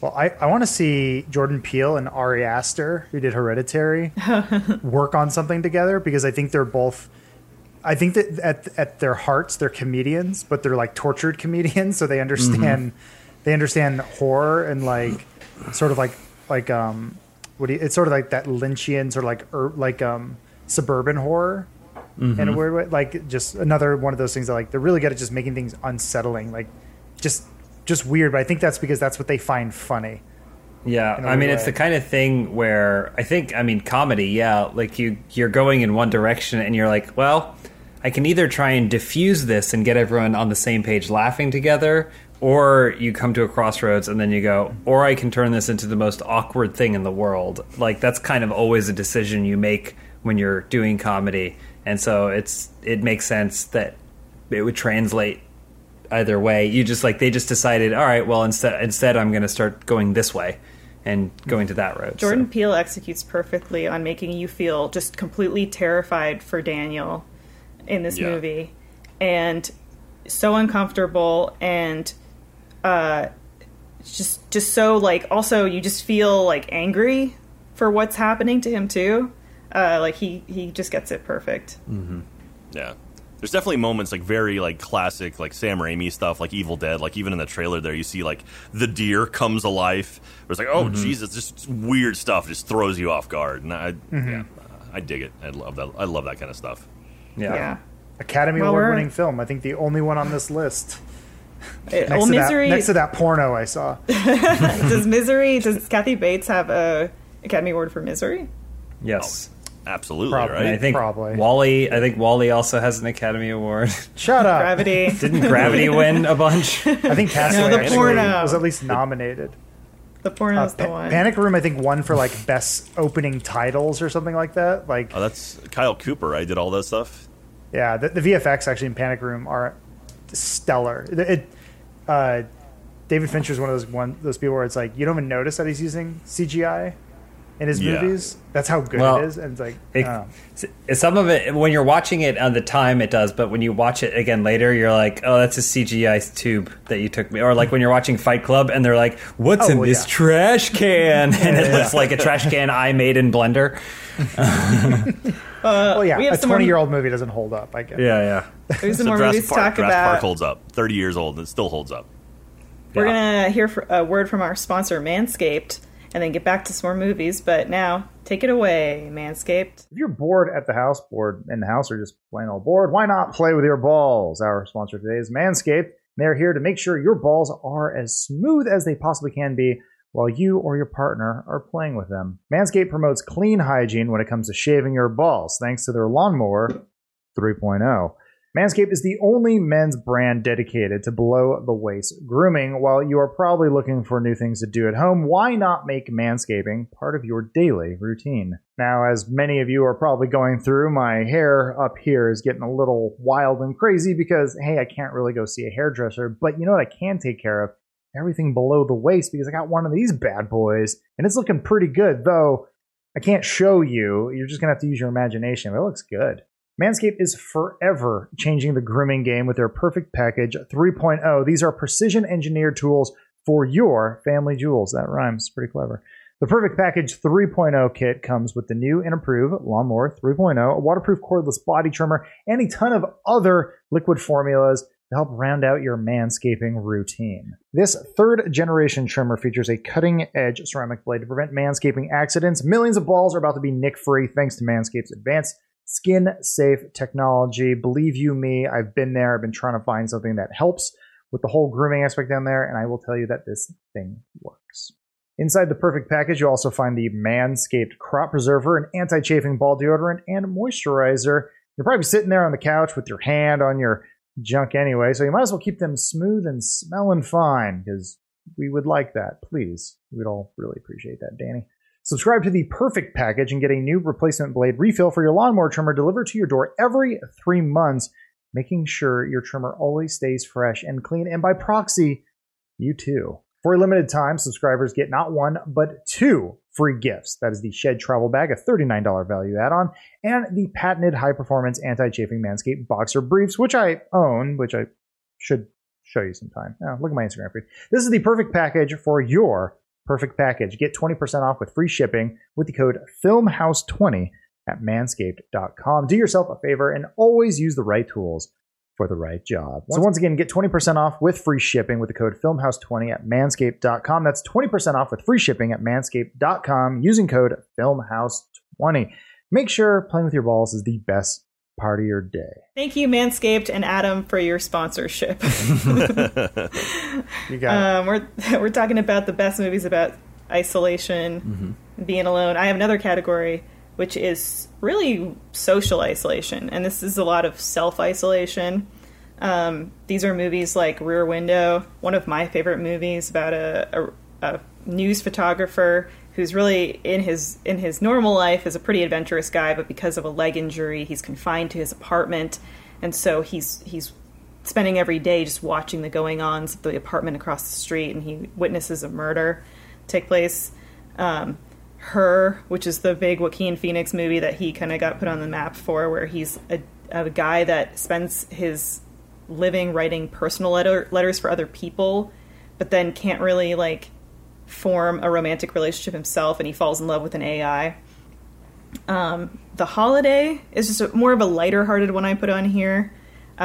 Well, I want to see Jordan Peele and Ari Aster, who did Hereditary, work on something together, because I think they're both... I think that at their hearts, they're comedians, but they're like tortured comedians, so they understand horror and like sort of like... it's sort of like that Lynchian sort of like suburban horror in a weird way, like just another one of those things that like they're really good at just making things unsettling, like just weird. But I think that's because that's what they find funny. Yeah, I mean, it's the kind of thing where I think, I mean, comedy, yeah, like you're going in one direction and you're like, well, I can either try and diffuse this and get everyone on the same page laughing together, or you come to a crossroads and then you go, or I can turn this into the most awkward thing in the world. Like, that's kind of always a decision you make when you're doing comedy. And so it makes sense that it would translate either way. You just like, they just decided, all right, well, instead I'm going to start going this way and going to that road. Jordan Peele executes perfectly on making you feel just completely terrified for Daniel in this movie. And so uncomfortable, and just so like, also you just feel like angry for what's happening to him too. Like he just gets it perfect. Yeah, there's definitely moments like very like classic like Sam Raimi stuff, like Evil Dead, like even in the trailer there you see like the deer comes alive. It's like, oh Jesus, just weird stuff just throws you off guard, and I dig it. I love that kind of stuff. Academy Award winning film, I think the only one on this list. Misery. Next to that porno I saw. Does Kathy Bates have a Academy Award for Misery? Yes. Oh. Absolutely, probably, right? I think probably. I think Wall-E also has an Academy Award. Shut up. Gravity. Didn't Gravity win a bunch? I think Castaway was at least nominated. The porno was the one. Panic Room, I think, won for like best opening titles or something like that. Like, oh, that's Kyle Cooper, right? Did all that stuff. Yeah, the VFX actually in Panic Room are stellar. David Fincher is one of those people where it's like you don't even notice that he's using CGI. In his movies, that's how good it is, and it's like some of it when you're watching it at the time it does, but when you watch it again later, you're like, oh, that's a CGI tube that you took me, or like when you're watching Fight Club and they're like, what's in this trash can, and it looks like a trash can I made in Blender. A 20-year-old movie doesn't hold up. I guess. Yeah. There's some more movies to talk about. Jurassic Park holds up, 30 years old, it still holds up. We're gonna hear a word from our sponsor, Manscaped. And then get back to some more movies, but now take it away, Manscaped. If you're bored in the house, or just plain old bored, why not play with your balls? Our sponsor today is Manscaped. They're here to make sure your balls are as smooth as they possibly can be while you or your partner are playing with them. Manscaped promotes clean hygiene when it comes to shaving your balls, thanks to their Lawnmower 3.0. Manscaped is the only men's brand dedicated to below-the-waist grooming. While you are probably looking for new things to do at home, why not make manscaping part of your daily routine? Now, as many of you are probably going through, my hair up here is getting a little wild and crazy because, hey, I can't really go see a hairdresser, but you know what I can take care of? Everything below the waist, because I got one of these bad boys, and it's looking pretty good, though I can't show you. You're just going to have to use your imagination, but it looks good. Manscaped is forever changing the grooming game with their Perfect Package 3.0. These are precision-engineered tools for your family jewels. That rhymes. Pretty clever. The Perfect Package 3.0 kit comes with the new and improved Lawnmower 3.0, a waterproof cordless body trimmer, and a ton of other liquid formulas to help round out your manscaping routine. This third-generation trimmer features a cutting-edge ceramic blade to prevent manscaping accidents. Millions of balls are about to be nick-free thanks to Manscaped's advanced skin-safe technology. Believe you me, I've been there. I've been trying to find something that helps with the whole grooming aspect down there, and I will tell you that this thing works. Inside the Perfect Package, you'll also find the Manscaped Crop Preserver, an anti-chafing ball deodorant, and moisturizer. You're probably sitting there on the couch with your hand on your junk anyway, so you might as well keep them smooth and smelling fine, because we would like that, please. We'd all really appreciate that, Danny. Subscribe to the Perfect Package and get a new replacement blade refill for your lawnmower trimmer delivered to your door every 3 months, making sure your trimmer always stays fresh and clean, and by proxy, you too. For a limited time, subscribers get not one, but two free gifts. That is the Shed Travel Bag, a $39 value add-on, and the patented high-performance anti-chafing Manscaped Boxer Briefs, which I own, which I should show you sometime. Oh, look at my Instagram feed. This is the Perfect Package for your Perfect Package. Get 20% off with free shipping with the code FILMHOUSE20 at manscaped.com. Do yourself a favor and always use the right tools for the right job. So once again, get 20% off with free shipping with the code FILMHOUSE20 at manscaped.com. That's 20% off with free shipping at manscaped.com using code FILMHOUSE20. Make sure playing with your balls is the best part of your day. Thank you, Manscaped and Adam, for your sponsorship. You got it. We're talking about the best movies about isolation, being alone. I have another category, which is really social isolation, and this is a lot of self-isolation. These are movies like Rear Window, one of my favorite movies about a news photographer who's really in his normal life is a pretty adventurous guy, but because of a leg injury, he's confined to his apartment, and so he's spending every day just watching the going-ons of the apartment across the street, and he witnesses a murder take place. Her, which is the big Joaquin Phoenix movie that he kind of got put on the map for, where he's a guy that spends his living writing personal letters for other people, but then can't really like form a romantic relationship himself, and he falls in love with an AI. The Holiday is just more of a lighter-hearted one I put on here,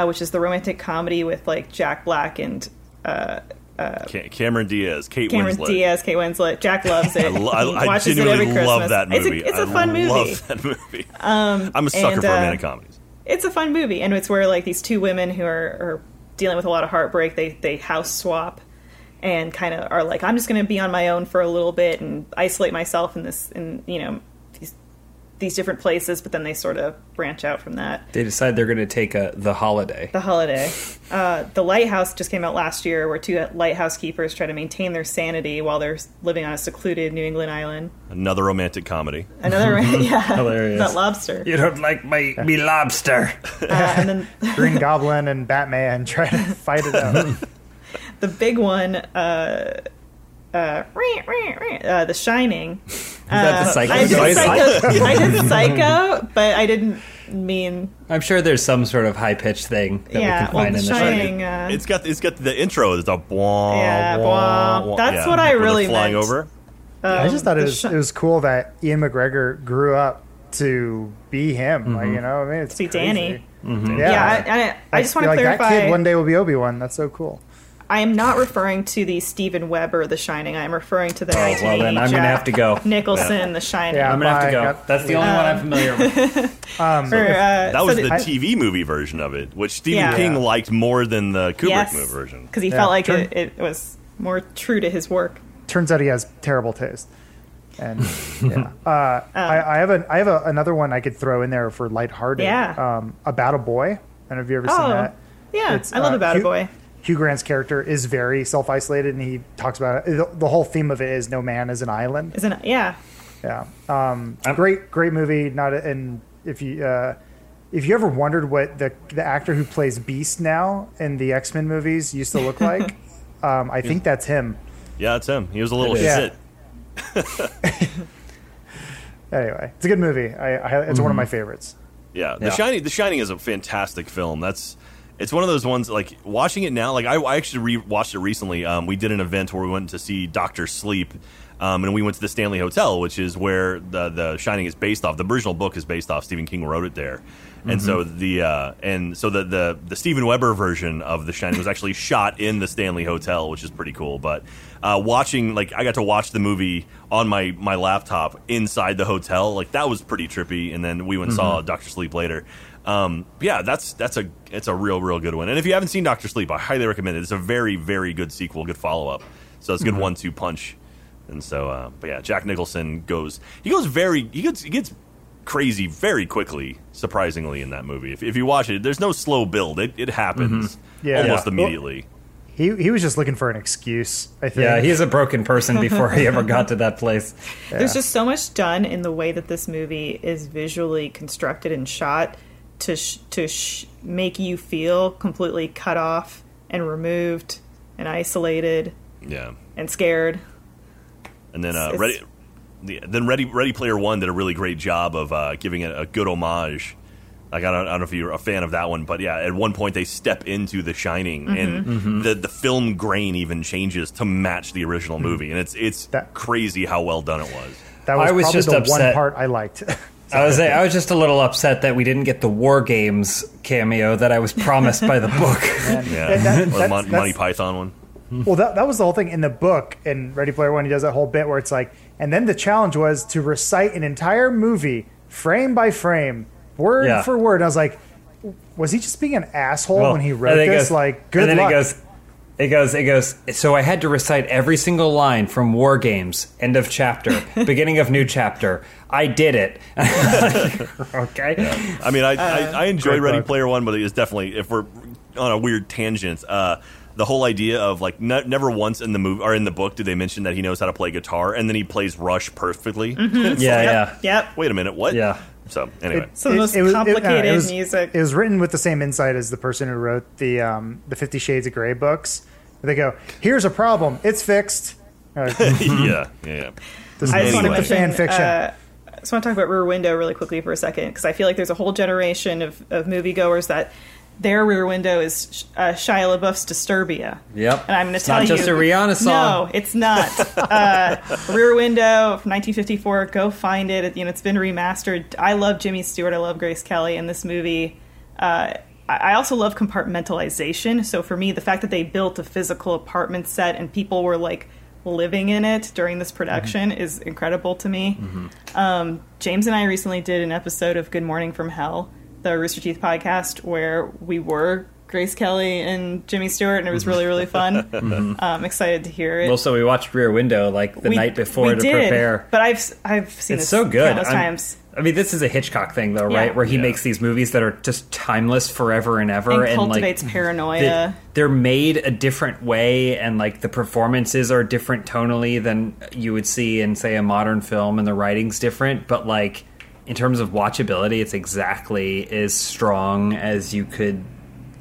which is the romantic comedy with like Jack Black and Cameron Diaz, Kate Winslet. Jack loves it. I genuinely love that movie. It's a fun movie. I love that movie. I'm a sucker for romantic comedies. It's a fun movie, and it's where like these two women who are dealing with a lot of heartbreak, they house swap and kind of are like, I'm just going to be on my own for a little bit and isolate myself in this, in, you know, these different places. But then they sort of branch out from that. They decide they're going to take the holiday. The Lighthouse just came out last year, where two lighthouse keepers try to maintain their sanity while they're living on a secluded New England island. Another romantic comedy. Yeah. Hilarious. That lobster. You don't like me lobster. And then Green Goblin and Batman try to fight it out. The big one, The Shining. Is that the Psycho? I did Psycho, but I didn't mean. I'm sure there's some sort of high pitched thing that we can find in The Shining. It's got the intro. It's a blah, yeah, blah, blah. That's what I really flying meant. Over. I just thought it was cool that Ian McGregor grew up to be him. Mm-hmm. Like, you know, I mean, it's to be crazy. Danny. Mm-hmm. I just want to clarify. That kid one day will be Obi-Wan. That's so cool. I am not referring to the Steven Weber, The Shining. I am referring to the 1980 then I'm Jack gonna have to go. Nicholson, yeah. The Shining. Yeah, I'm going to have to go. That's the only one I'm familiar with. That was the TV movie version of it, which Stephen King liked more than the Kubrick movie version. Because he felt like it was more true to his work. Turns out he has terrible taste. And I have another one I could throw in there for lighthearted. Yeah. About a Boy. I don't know if you've ever seen that. Yeah, I love About a Boy. Hugh Grant's character is very self-isolated, and he talks about it. The whole theme of it is no man is an island. Great movie. And if you ever wondered what the actor who plays Beast now in the X-Men movies used to look like, I think that's him. Yeah, it's him. He was a little shit. Anyway, it's a good movie. It's one of my favorites. Yeah, The Shining is a fantastic film. It's one of those ones, like, watching it now, like, I actually re-watched it recently. We did an event where we went to see Dr. Sleep, and we went to the Stanley Hotel, which is where the Shining is based off. The original book is based off. Stephen King wrote it there. And so the Steven Weber version of The Shining was actually shot in the Stanley Hotel, which is pretty cool. But I got to watch the movie on my laptop inside the hotel. Like, that was pretty trippy. And then we went and saw Dr. Sleep later. It's a real, real good one. And if you haven't seen Dr. Sleep, I highly recommend it. It's a very, very good sequel, good follow-up. So it's a good one-two punch. And so, Jack Nicholson gets crazy very quickly, surprisingly, in that movie. If you watch it, there's no slow build. It happens almost immediately. Well, he was just looking for an excuse, I think. Yeah, he's a broken person before he ever got to that place. Yeah. There's just so much done in the way that this movie is visually constructed and shot to make you feel completely cut off and removed and isolated and scared. And then Ready Player One did a really great job of giving it a good homage. Like, I don't know if you're a fan of that one, but yeah, at one point they step into The Shining, and the film grain even changes to match the original movie, and it's crazy how well done it was. That was probably just the one part I liked. I was just a little upset that we didn't get the War Games cameo that I was promised by the book. Or the Monty Python one. Well, that was the whole thing in the book. In Ready Player One, he does that whole bit where it's like, and then the challenge was to recite an entire movie, frame by frame, word for word. And I was like, was he just being an asshole when he wrote this? Good luck. It goes, so I had to recite every single line from War Games, end of chapter, beginning of new chapter. I did it. Okay. Yeah. I mean, I enjoy Ready Player One, but it is definitely, if we're on a weird tangent, the whole idea of, like, never once in the movie or in the book did they mention that he knows how to play guitar, and then he plays Rush perfectly. Mm-hmm. Yep. Wait a minute, what? Yeah. So, anyway. It's the most complicated music. It was written with the same insight as the person who wrote the 50 Shades of Grey books. They go, here's a problem. It's fixed. I just want to fan fiction. I just want to talk about Rear Window really quickly for a second, because I feel like there's a whole generation of moviegoers that their Rear Window is Shia LaBeouf's Disturbia. Yep. And I'm going to tell you. It's not just a Rihanna song. No, it's not. Rear Window from 1954. Go find it. You know, it's been remastered. I love Jimmy Stewart. I love Grace Kelly in this movie. I also love compartmentalization. So for me, the fact that they built a physical apartment set and people were, like, living in it during this production is incredible to me. Mm-hmm. James and I recently did an episode of Good Morning from Hell, the Rooster Teeth podcast, where we were Grace Kelly and Jimmy Stewart, and it was really, really fun. I'm excited to hear it. Well, so we watched Rear Window like the night before to prepare. But I've seen it's this so good countless times. I mean, this is a Hitchcock thing, though, right? Where he makes these movies that are just timeless forever and ever. And cultivates like, paranoia. They're made a different way, and like the performances are different tonally than you would see in, say, a modern film, and the writing's different. But like in terms of watchability, it's exactly as strong as you could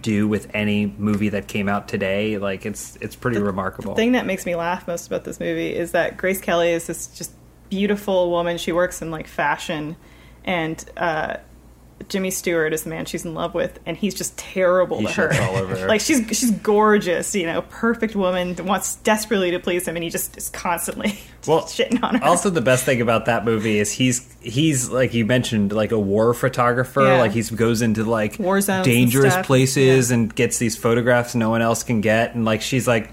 do with any movie that came out today. Like it's pretty remarkable. The thing that makes me laugh most about this movie is that Grace Kelly is this just beautiful woman. She works in like fashion, and Jimmy Stewart is the man she's in love with, and he's just terrible to her. All over her. Like she's gorgeous, you know, perfect woman, wants desperately to please him, and he just is constantly shitting on her. Also, the best thing about that movie is he's like you mentioned, like a war photographer. Yeah. Like he goes into like war zones, dangerous places, and gets these photographs no one else can get. And like she's like,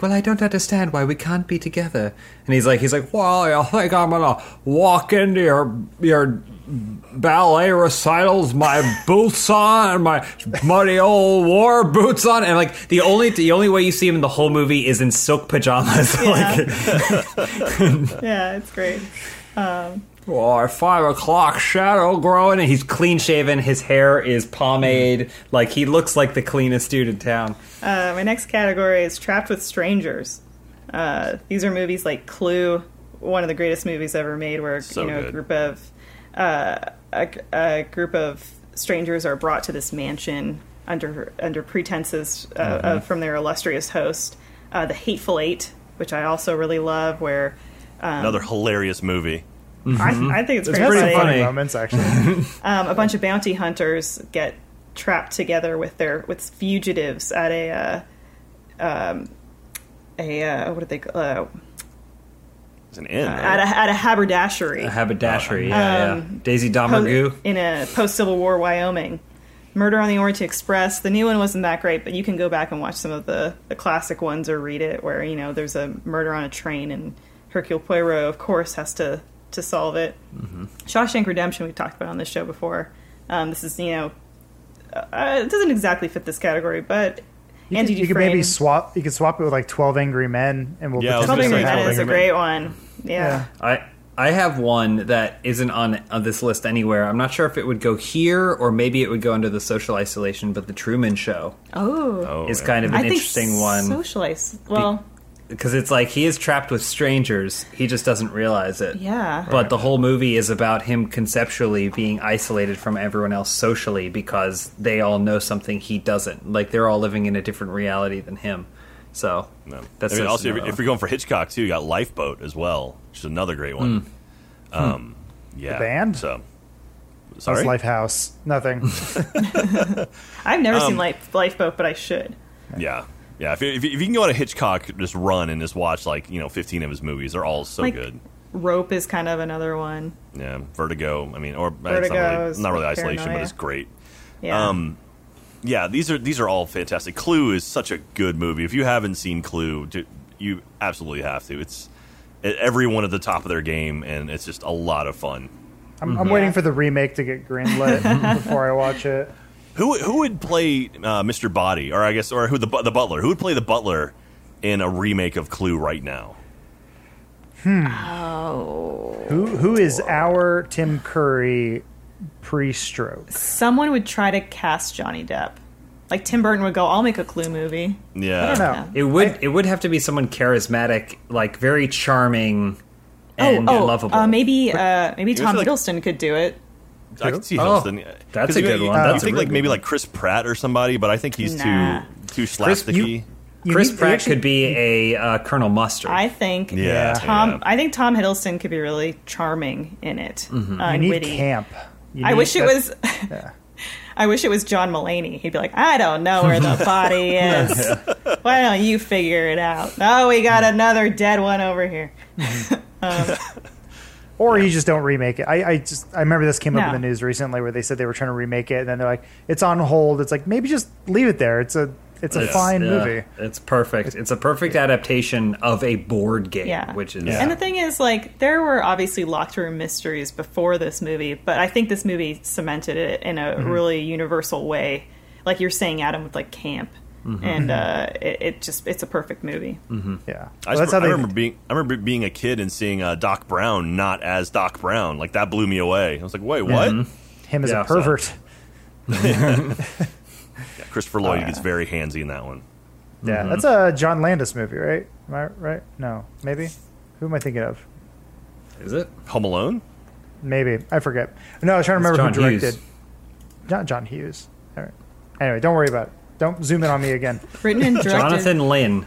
well, I don't understand why we can't be together. And he's like, well, I think I'm gonna walk into your ballet recitals, my boots on, my muddy old war boots on, and like the only way you see him in the whole movie is in silk pajamas. Yeah, it's great. At 5:00, shadow growing, and he's clean shaven. His hair is pomade. Like he looks like the cleanest dude in town. My next category is Trapped with Strangers. These are movies like Clue, one of the greatest movies ever made, where a group of strangers are brought to this mansion under pretenses from their illustrious host. The Hateful Eight, which I also really love, where another hilarious movie. I think it's pretty funny moments actually. A bunch of bounty hunters get trapped together with fugitives at an inn at a haberdashery. Daisy Domergue in a post-Civil War Wyoming. Murder on the Orient Express. The new one wasn't that great, but you can go back and watch some of the classic ones or read it, where there's a murder on a train, and Hercule Poirot, of course, has to solve it. Shawshank Redemption, we've talked about on this show before. This is it doesn't exactly fit this category, but. You could swap it with like 12 Angry Men, and we'll. Yeah, 12 Angry Men is a great one. Yeah. I have one that isn't on this list anywhere. I'm not sure if it would go here, or maybe it would go under the social isolation. But the Truman Show is kind of an interesting one. Because it's like he is trapped with strangers. He just doesn't realize it. Yeah. But the whole movie is about him conceptually being isolated from everyone else socially because they all know something he doesn't. Like, they're all living in a different reality than him. So, that's also, if you're going for Hitchcock, too, you got Lifeboat as well, which is another great one. Yeah. The band? So. Sorry? Lifehouse. Nothing. I've never seen Lifeboat, but I should. Yeah. Yeah, if you can go on a Hitchcock just run and just watch, 15 of his movies, they're all so good. Rope is kind of another one. Yeah, Vertigo. I mean, it's not really isolation, but it's great. Yeah. These are all fantastic. Clue is such a good movie. If you haven't seen Clue, you absolutely have to. It's everyone at the top of their game, and it's just a lot of fun. I'm waiting for the remake to get greenlit before I watch it. Who would play Mr. Body, or who the butler? Who would play the butler in a remake of Clue right now? Who is our Tim Curry pre-stroke? Someone would try to cast Johnny Depp. Like Tim Burton would go, I'll make a Clue movie. Yeah, I don't know. It would have to be someone charismatic, like very charming and lovable. Maybe Tom Hiddleston could do it. I can see Hiddleston. That's a good one. Maybe Chris Pratt or somebody, but I think he's too slapsticky. Chris Pratt could be a Colonel Mustard. I think. Yeah. I think Tom Hiddleston could be really charming in it. You need witty. Camp. I wish it was John Mulaney. He'd be like, I don't know where the body is. Why don't you figure it out? Oh, we got another dead one over here. Or you just don't remake it. I remember this came up in the news recently where they said they were trying to remake it, and then they're like, it's on hold. It's like, maybe just leave it there. It's a fine movie. It's perfect. It's a perfect adaptation of a board game, which is. Yeah. And the thing is, there were obviously locked room mysteries before this movie, but I think this movie cemented it in a really universal way. like you're saying, Adam, with like camp. Mm-hmm. And it's a perfect movie. Mm-hmm. Yeah, I remember being a kid and seeing Doc Brown not as Doc Brown. Like that blew me away. I was like, wait, what? Mm-hmm. Him as a pervert. So. Yeah. Christopher Lloyd gets very handsy in that one. Yeah, mm-hmm. That's a John Landis movie, right? Am I right? No, maybe. Who am I thinking of? Is it Home Alone? Maybe I forget. No, I was trying to remember who directed. Not John Hughes. All right. Anyway, don't worry about it. Don't zoom in on me again. Written and directed. Jonathan Lynn.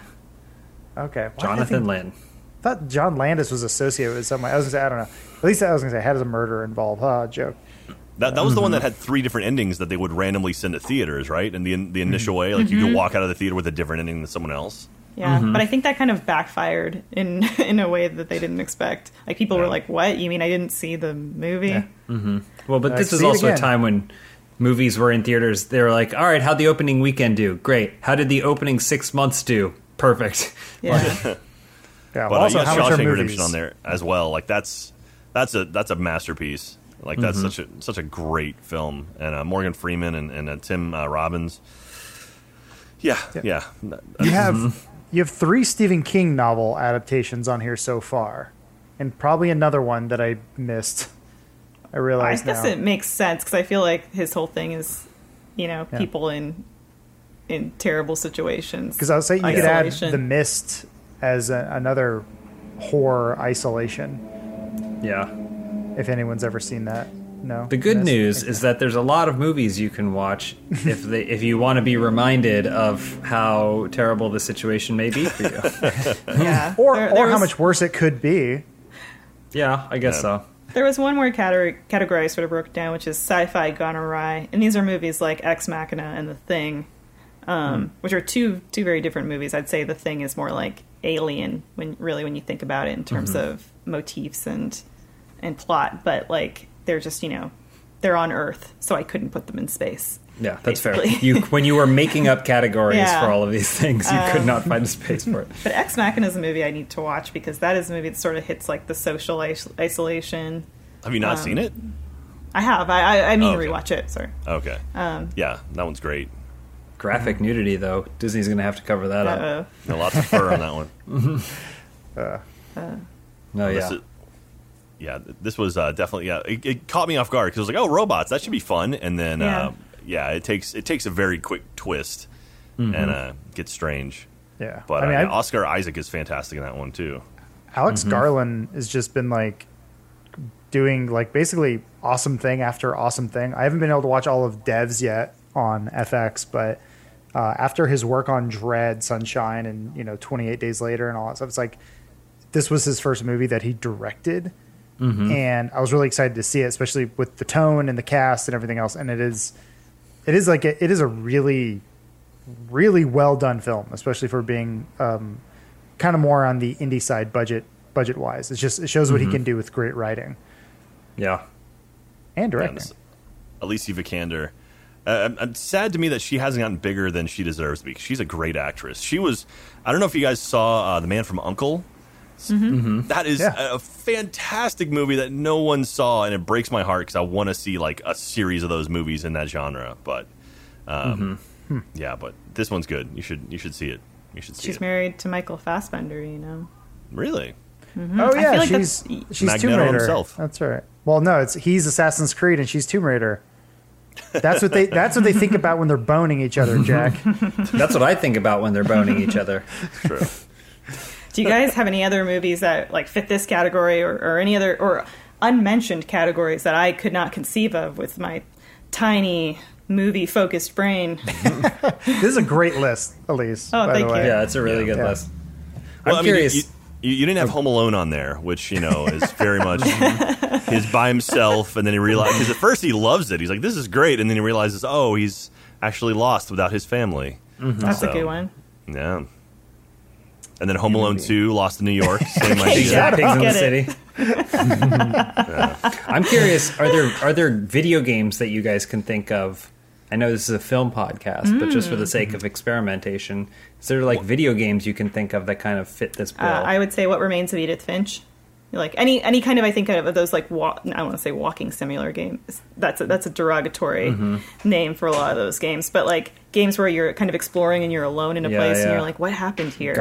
Okay. Jonathan Lynn. I thought John Landis was associated with something. I was going to say, I don't know. At least I was going to say, how does a murder involve? Joke. That was the one that had 3 different endings that they would randomly send to theaters, right? And the initial way, like you could walk out of the theater with a different ending than someone else. Yeah, but I think that kind of backfired in a way that they didn't expect. Like people were like, what? You mean I didn't see the movie? Yeah. Mm-hmm. Well, but this is also a time when movies were in theaters. They were like, all right, how'd the opening weekend do? Great. How did the opening 6 months do? Perfect. Yeah. Yeah. But also, how much are movies? Redemption on there as well. Like that's a masterpiece. Like that's such a great film, and Morgan Freeman and Tim Robbins. Yeah. You have 3 Stephen King novel adaptations on here so far, and probably another one that I missed. I realize now. I guess it makes sense because I feel like his whole thing is, people in terrible situations. Because I was saying you could add The Mist as another horror isolation. Yeah. If anyone's ever seen that, no. The good news is that there's a lot of movies you can watch if you want to be reminded of how terrible the situation may be for you. Yeah, or how much worse it could be. Yeah, I guess so. There was one more category I sort of broke down, which is sci-fi gone awry, and these are movies like Ex Machina and The Thing, which are two very different movies. I'd say The Thing is more like Alien when you think about it in terms of motifs and plot, but like they're just they're on Earth, so I couldn't put them in space. Yeah, that's fair. When you were making up categories for all of these things, you could not find a space for it. But Ex Machina is a movie I need to watch because that is a movie that sort of hits like the social isolation. Have you not seen it? I have. I rewatch it. Sorry. Okay. Yeah, that one's great. Graphic nudity, though. Disney's going to have to cover that up. Lots of fur on that one. Yeah, this was definitely. Yeah, it caught me off guard because I was like, "Oh, robots! That should be fun." And then, it takes a very quick twist and gets strange. Yeah, but Oscar Isaac is fantastic in that one too. Alex Garland has just been like doing like basically awesome thing after awesome thing. I haven't been able to watch all of Devs yet on FX, but after his work on Dread, Sunshine, and 28 Days Later, and all that stuff, it's like this was his first movie that he directed. Mm-hmm. And I was really excited to see it, especially with the tone and the cast and everything else. And it is a really, really well done film, especially for being kind of more on the indie side budget wise. It's just it shows what he can do with great writing. Yeah, and directing. Alicia Vikander. I'm sad to me that she hasn't gotten bigger than she deserves to be. She's a great actress. She was. I don't know if you guys saw The Man from U.N.C.L.E. That is a fantastic movie that no one saw, and it breaks my heart because I want to see like a series of those movies in that genre. But but this one's good. You should see it. You should see She's married to Michael Fassbender, Really? Mm-hmm. Oh yeah, I feel like she's Tomb Raider himself. That's right. Well, no, he's Assassin's Creed and she's Tomb Raider. That's what they think about when they're boning each other, Jack. That's what I think about when they're boning each other. True. Do you guys have any other movies that like fit this category or any other or unmentioned categories that I could not conceive of with my tiny movie-focused brain? This is a great list, Elise. Oh, thank you. Yeah, it's a really good list. Well, I'm curious. You didn't have Home Alone on there, which, is very much he's by himself. And then he realizes, because at first he loves it. He's like, this is great. And then he realizes, oh, he's actually lost without his family. Mm-hmm. That's a good one. Yeah. And then Home Alone 2, Lost in New York. Same idea. Pigs in the City. I'm curious, are there video games that you guys can think of? I know this is a film podcast, but just for the sake of experimentation, is there like video games you can think of that kind of fit this bill? I would say What Remains of Edith Finch. Like any kind of, I think of those like I want to say walking simulator games. That's a derogatory name for a lot of those games. But like games where you're kind of exploring and you're alone in a place and you're like, what happened here?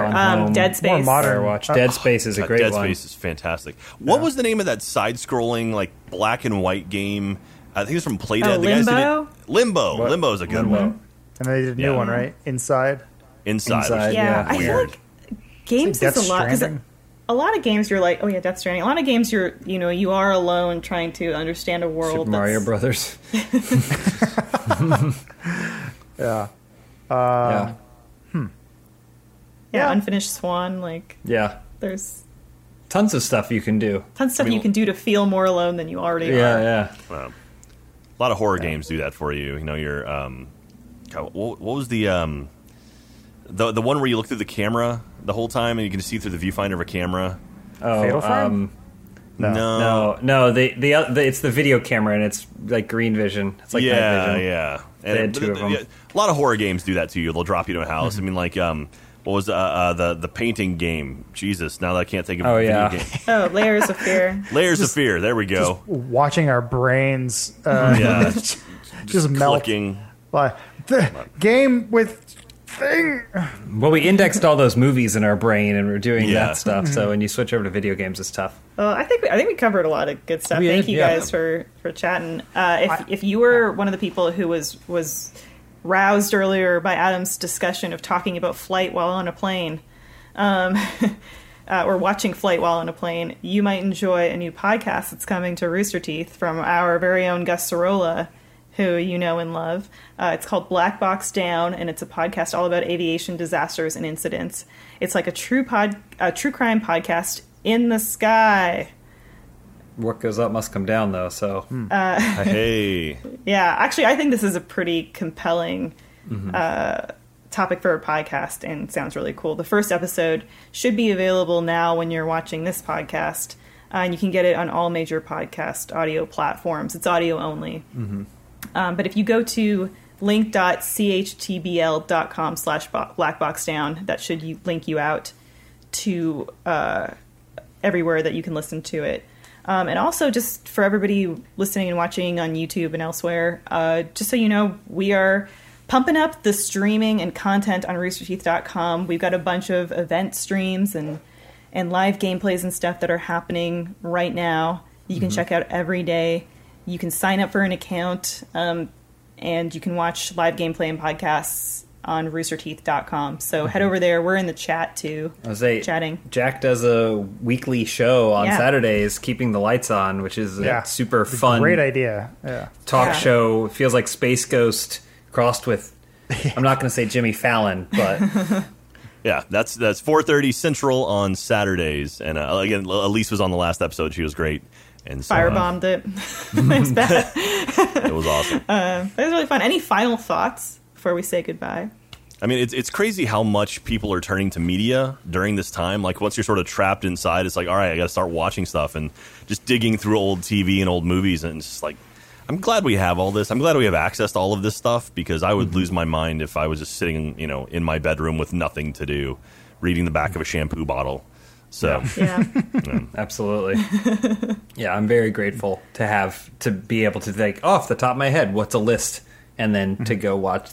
Dead Space. More modern watch. Dead Space is a great one. Dead Space is fantastic. What was the name of that side-scrolling like black and white game? I think it was from Playdead. The Limbo? Guys did it. Limbo. What? Limbo is a good one. And they did a new one, right? Inside. Yeah. Weird. I feel like games like is a lot. A lot of games you're like, oh yeah, Death Stranding. A lot of games you're, you know, you are alone trying to understand a world. Super Mario Brothers. Yeah, Unfinished Swan. Like, there's tons of stuff you can do. Tons of stuff you can do to feel more alone than you already are. Wow. A lot of horror games do that for you. You know, you're what was the one where you look through the camera the whole time and you can see through the viewfinder of a camera? Oh, Fatal Frame? No. It's the video camera and it's like green vision. It's like night vision. And they had two of them. A lot of horror games do that to you. They'll drop you to a house. I mean, like what was the painting game? Jesus, now that I can't think of video game. Oh, Layers of Fear. Layers of Fear. There we go. Just watching our brains. Just melting. The game with. Thing. Well, we indexed all those movies in our brain, and we're doing that stuff. So when you switch over to video games, it's tough. Well, I think we covered a lot of good stuff. Thank you guys for chatting. If you were one of the people who was roused earlier by Adam's discussion of talking about flight while on a plane, or watching flight while on a plane, you might enjoy a new podcast that's coming to Rooster Teeth from our very own Gus Sorolla, who you know and love. It's called Black Box Down, and it's a podcast all about aviation disasters and incidents. It's like a true crime podcast in the sky. What goes up must come down, though, so... Hey! Yeah, actually, I think this is a pretty compelling topic for a podcast, and sounds really cool. The first episode should be available now when you're watching this podcast, and you can get it on all major podcast audio platforms. It's audio only. But if you go to link.chtbl.com/blackboxdown, that should link you out to everywhere that you can listen to it. And also, just for everybody listening and watching on YouTube and elsewhere, just so you know, we are pumping up the streaming and content on roosterteeth.com. We've got a bunch of event streams and live gameplays and stuff that are happening right now. You can check out every day. You can sign up for an account, and you can watch live gameplay and podcasts on roosterteeth.com. So head over there. We're in the chat, too. Chatting. Jack does a weekly show on Saturdays, Keeping the Lights On, which is a super fun... Great idea. Yeah. Talk show. It feels like Space Ghost crossed with... I'm not going to say Jimmy Fallon, but... Yeah, that's 4:30 Central on Saturdays. And again, Elise was on the last episode. She was great. And so, firebombed it. It was bad. It was awesome. It was really fun. Any final thoughts before we say goodbye? I mean, it's crazy how much people are turning to media during this time. Like, once you're sort of trapped inside, it's like, all right, I got to start watching stuff and just digging through old TV and old movies. And it's just like, I'm glad we have all this. I'm glad we have access to all of this stuff, because I would lose my mind if I was just sitting, you know, in my bedroom with nothing to do, reading the back of a shampoo bottle. So absolutely. Yeah, I'm very grateful to be able to think off the top of my head what's a list, and then to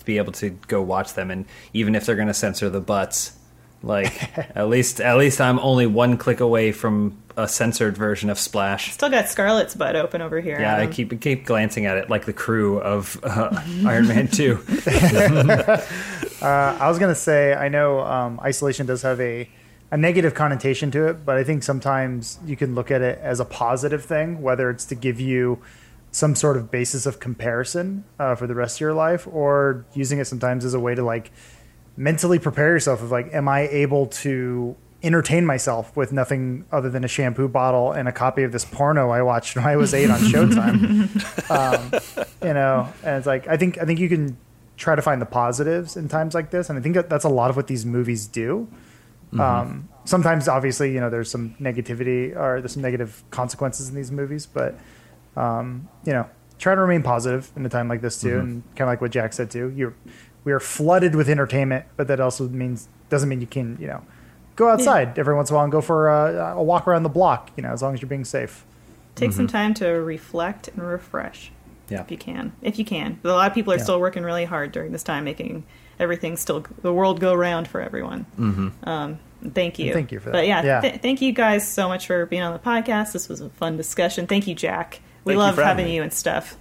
be able to go watch them, and even if they're going to censor the butts, like at least I'm only one click away from a censored version of Splash. Still got Scarlett's butt open over here. Yeah, Adam. I keep glancing at it like the crew of Iron Man 2. I was going to say, I know isolation does have a negative connotation to it, but I think sometimes you can look at it as a positive thing, whether it's to give you some sort of basis of comparison for the rest of your life, or using it sometimes as a way to like mentally prepare yourself of like, am I able to entertain myself with nothing other than a shampoo bottle and a copy of this porno I watched when I was 8 on Showtime? You know, and it's like, I think you can try to find the positives in times like this. And I think that's a lot of what these movies do. Sometimes obviously, you know, there's some negativity or there's some negative consequences in these movies, but, you know, try to remain positive in a time like this too. And kind of like what Jack said too, we are flooded with entertainment, but that also doesn't mean you can, you know, go outside every once in a while and go for a walk around the block, you know, as long as you're being safe. Take some time to reflect and refresh. Yeah. If you can. If you can. But a lot of people are still working really hard during this time, making everything still, the world go round for everyone. Thank you. And thank you for that. But thank you guys so much for being on the podcast. This was a fun discussion. Thank you, Jack. We love having you and stuff.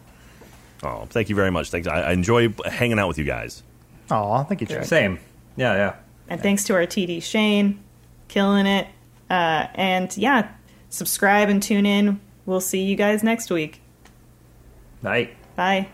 Oh, thank you very much. Thanks. I enjoy hanging out with you guys. Oh, thank you, Jack. Same. Yeah, yeah. And thanks to our TD Shane, killing it. And yeah, subscribe and tune in. We'll see you guys next week. Night. Bye.